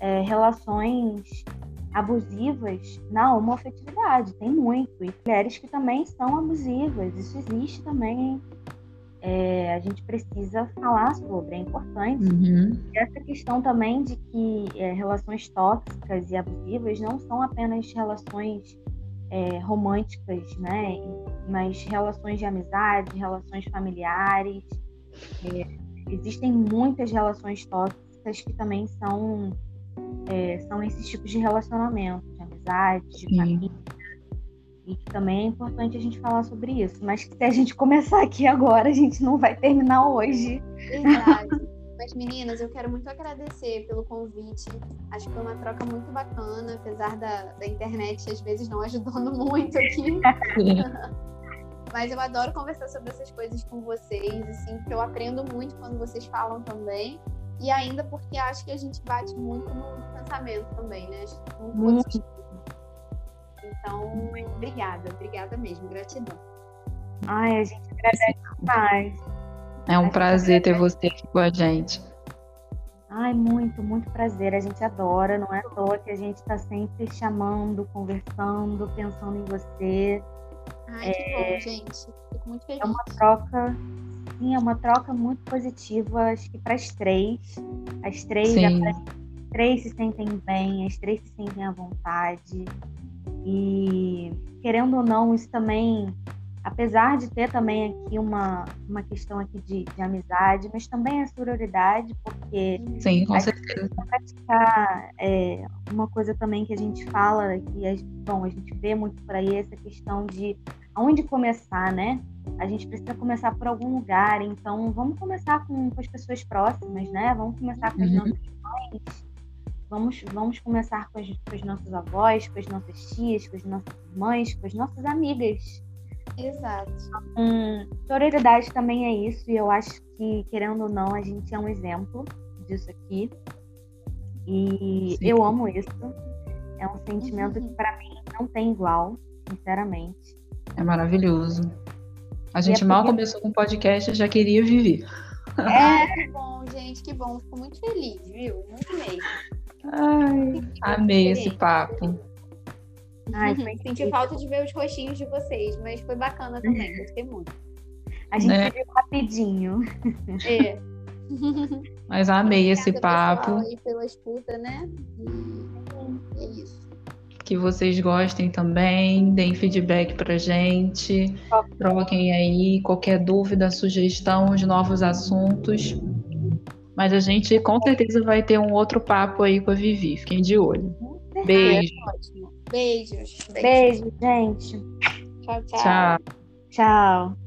é, relações abusivas na homoafetividade. Tem muito. E mulheres que também são abusivas. Isso existe também. É, a gente precisa falar sobre, é importante. Uhum. E essa questão também de que é, relações tóxicas e abusivas não são apenas relações é, românticas, né? Mas relações de amizade, relações familiares. É, existem muitas relações tóxicas que também são, é, são esses tipos de relacionamento, de amizade, de Sim. família. E que também é importante a gente falar sobre isso. Mas se a gente começar aqui agora, a gente não vai terminar hoje. Verdade. Mas, meninas, eu quero muito agradecer pelo convite. Acho que foi uma troca muito bacana, apesar da, da internet, às vezes, não ajudando muito aqui. Mas eu adoro conversar sobre essas coisas com vocês, assim, porque eu aprendo muito quando vocês falam também. E ainda porque acho que a gente bate muito no pensamento também, né? Acho que muito muito. Então, obrigada, obrigada mesmo, gratidão. Ai, a gente agradece demais. É um prazer ter você aqui com a gente. Ai, muito, muito prazer, a gente adora, não é à toa que a gente está sempre chamando, conversando, pensando em você. Ai, que é... bom, gente, fico muito feliz. É uma troca, sim, é uma troca muito positiva, acho que para as três, as três, as três se sentem bem, as três se sentem à vontade. E, querendo ou não, isso também, apesar de ter também aqui uma, uma questão aqui de, de amizade, mas também a sororidade, porque Sim, com a certeza. gente vai praticar é, uma coisa também que a gente fala, que a, bom, a gente vê muito por aí, essa questão de aonde começar, né? A gente precisa começar por algum lugar, então vamos começar com, com as pessoas próximas, né? Vamos começar com as uhum. nossas mães. Vamos, vamos começar com, as, com os nossos avós, com as nossas tias, com as nossas irmãs, com as nossas amigas. Exato. Hum, sororidade também é isso, e eu acho que, querendo ou não, a gente é um exemplo disso aqui. E Sim. eu amo isso. É um sentimento uhum. que, para mim, não tem igual, sinceramente. É maravilhoso. A gente é mal porque... começou com o podcast, eu já queria viver. É, Ai, que bom, gente, que bom. Fico muito feliz, viu? Muito mesmo. Ai, amei esse papo. Ai, uhum. Senti falta de ver os rostinhos de vocês, mas foi bacana também, gostei muito. A gente né? viu rapidinho. É. Mas amei Obrigada, esse papo. Pessoal, aí pela escuta, né? E é isso. Que vocês gostem também, deem feedback pra gente, troquem aí qualquer dúvida, sugestão de novos assuntos. Mas a gente com certeza vai ter um outro papo aí com a Vivi. Fiquem de olho. Beijo. Beijos. Beijos. Beijo, gente. Tchau, tchau. Tchau. Tchau.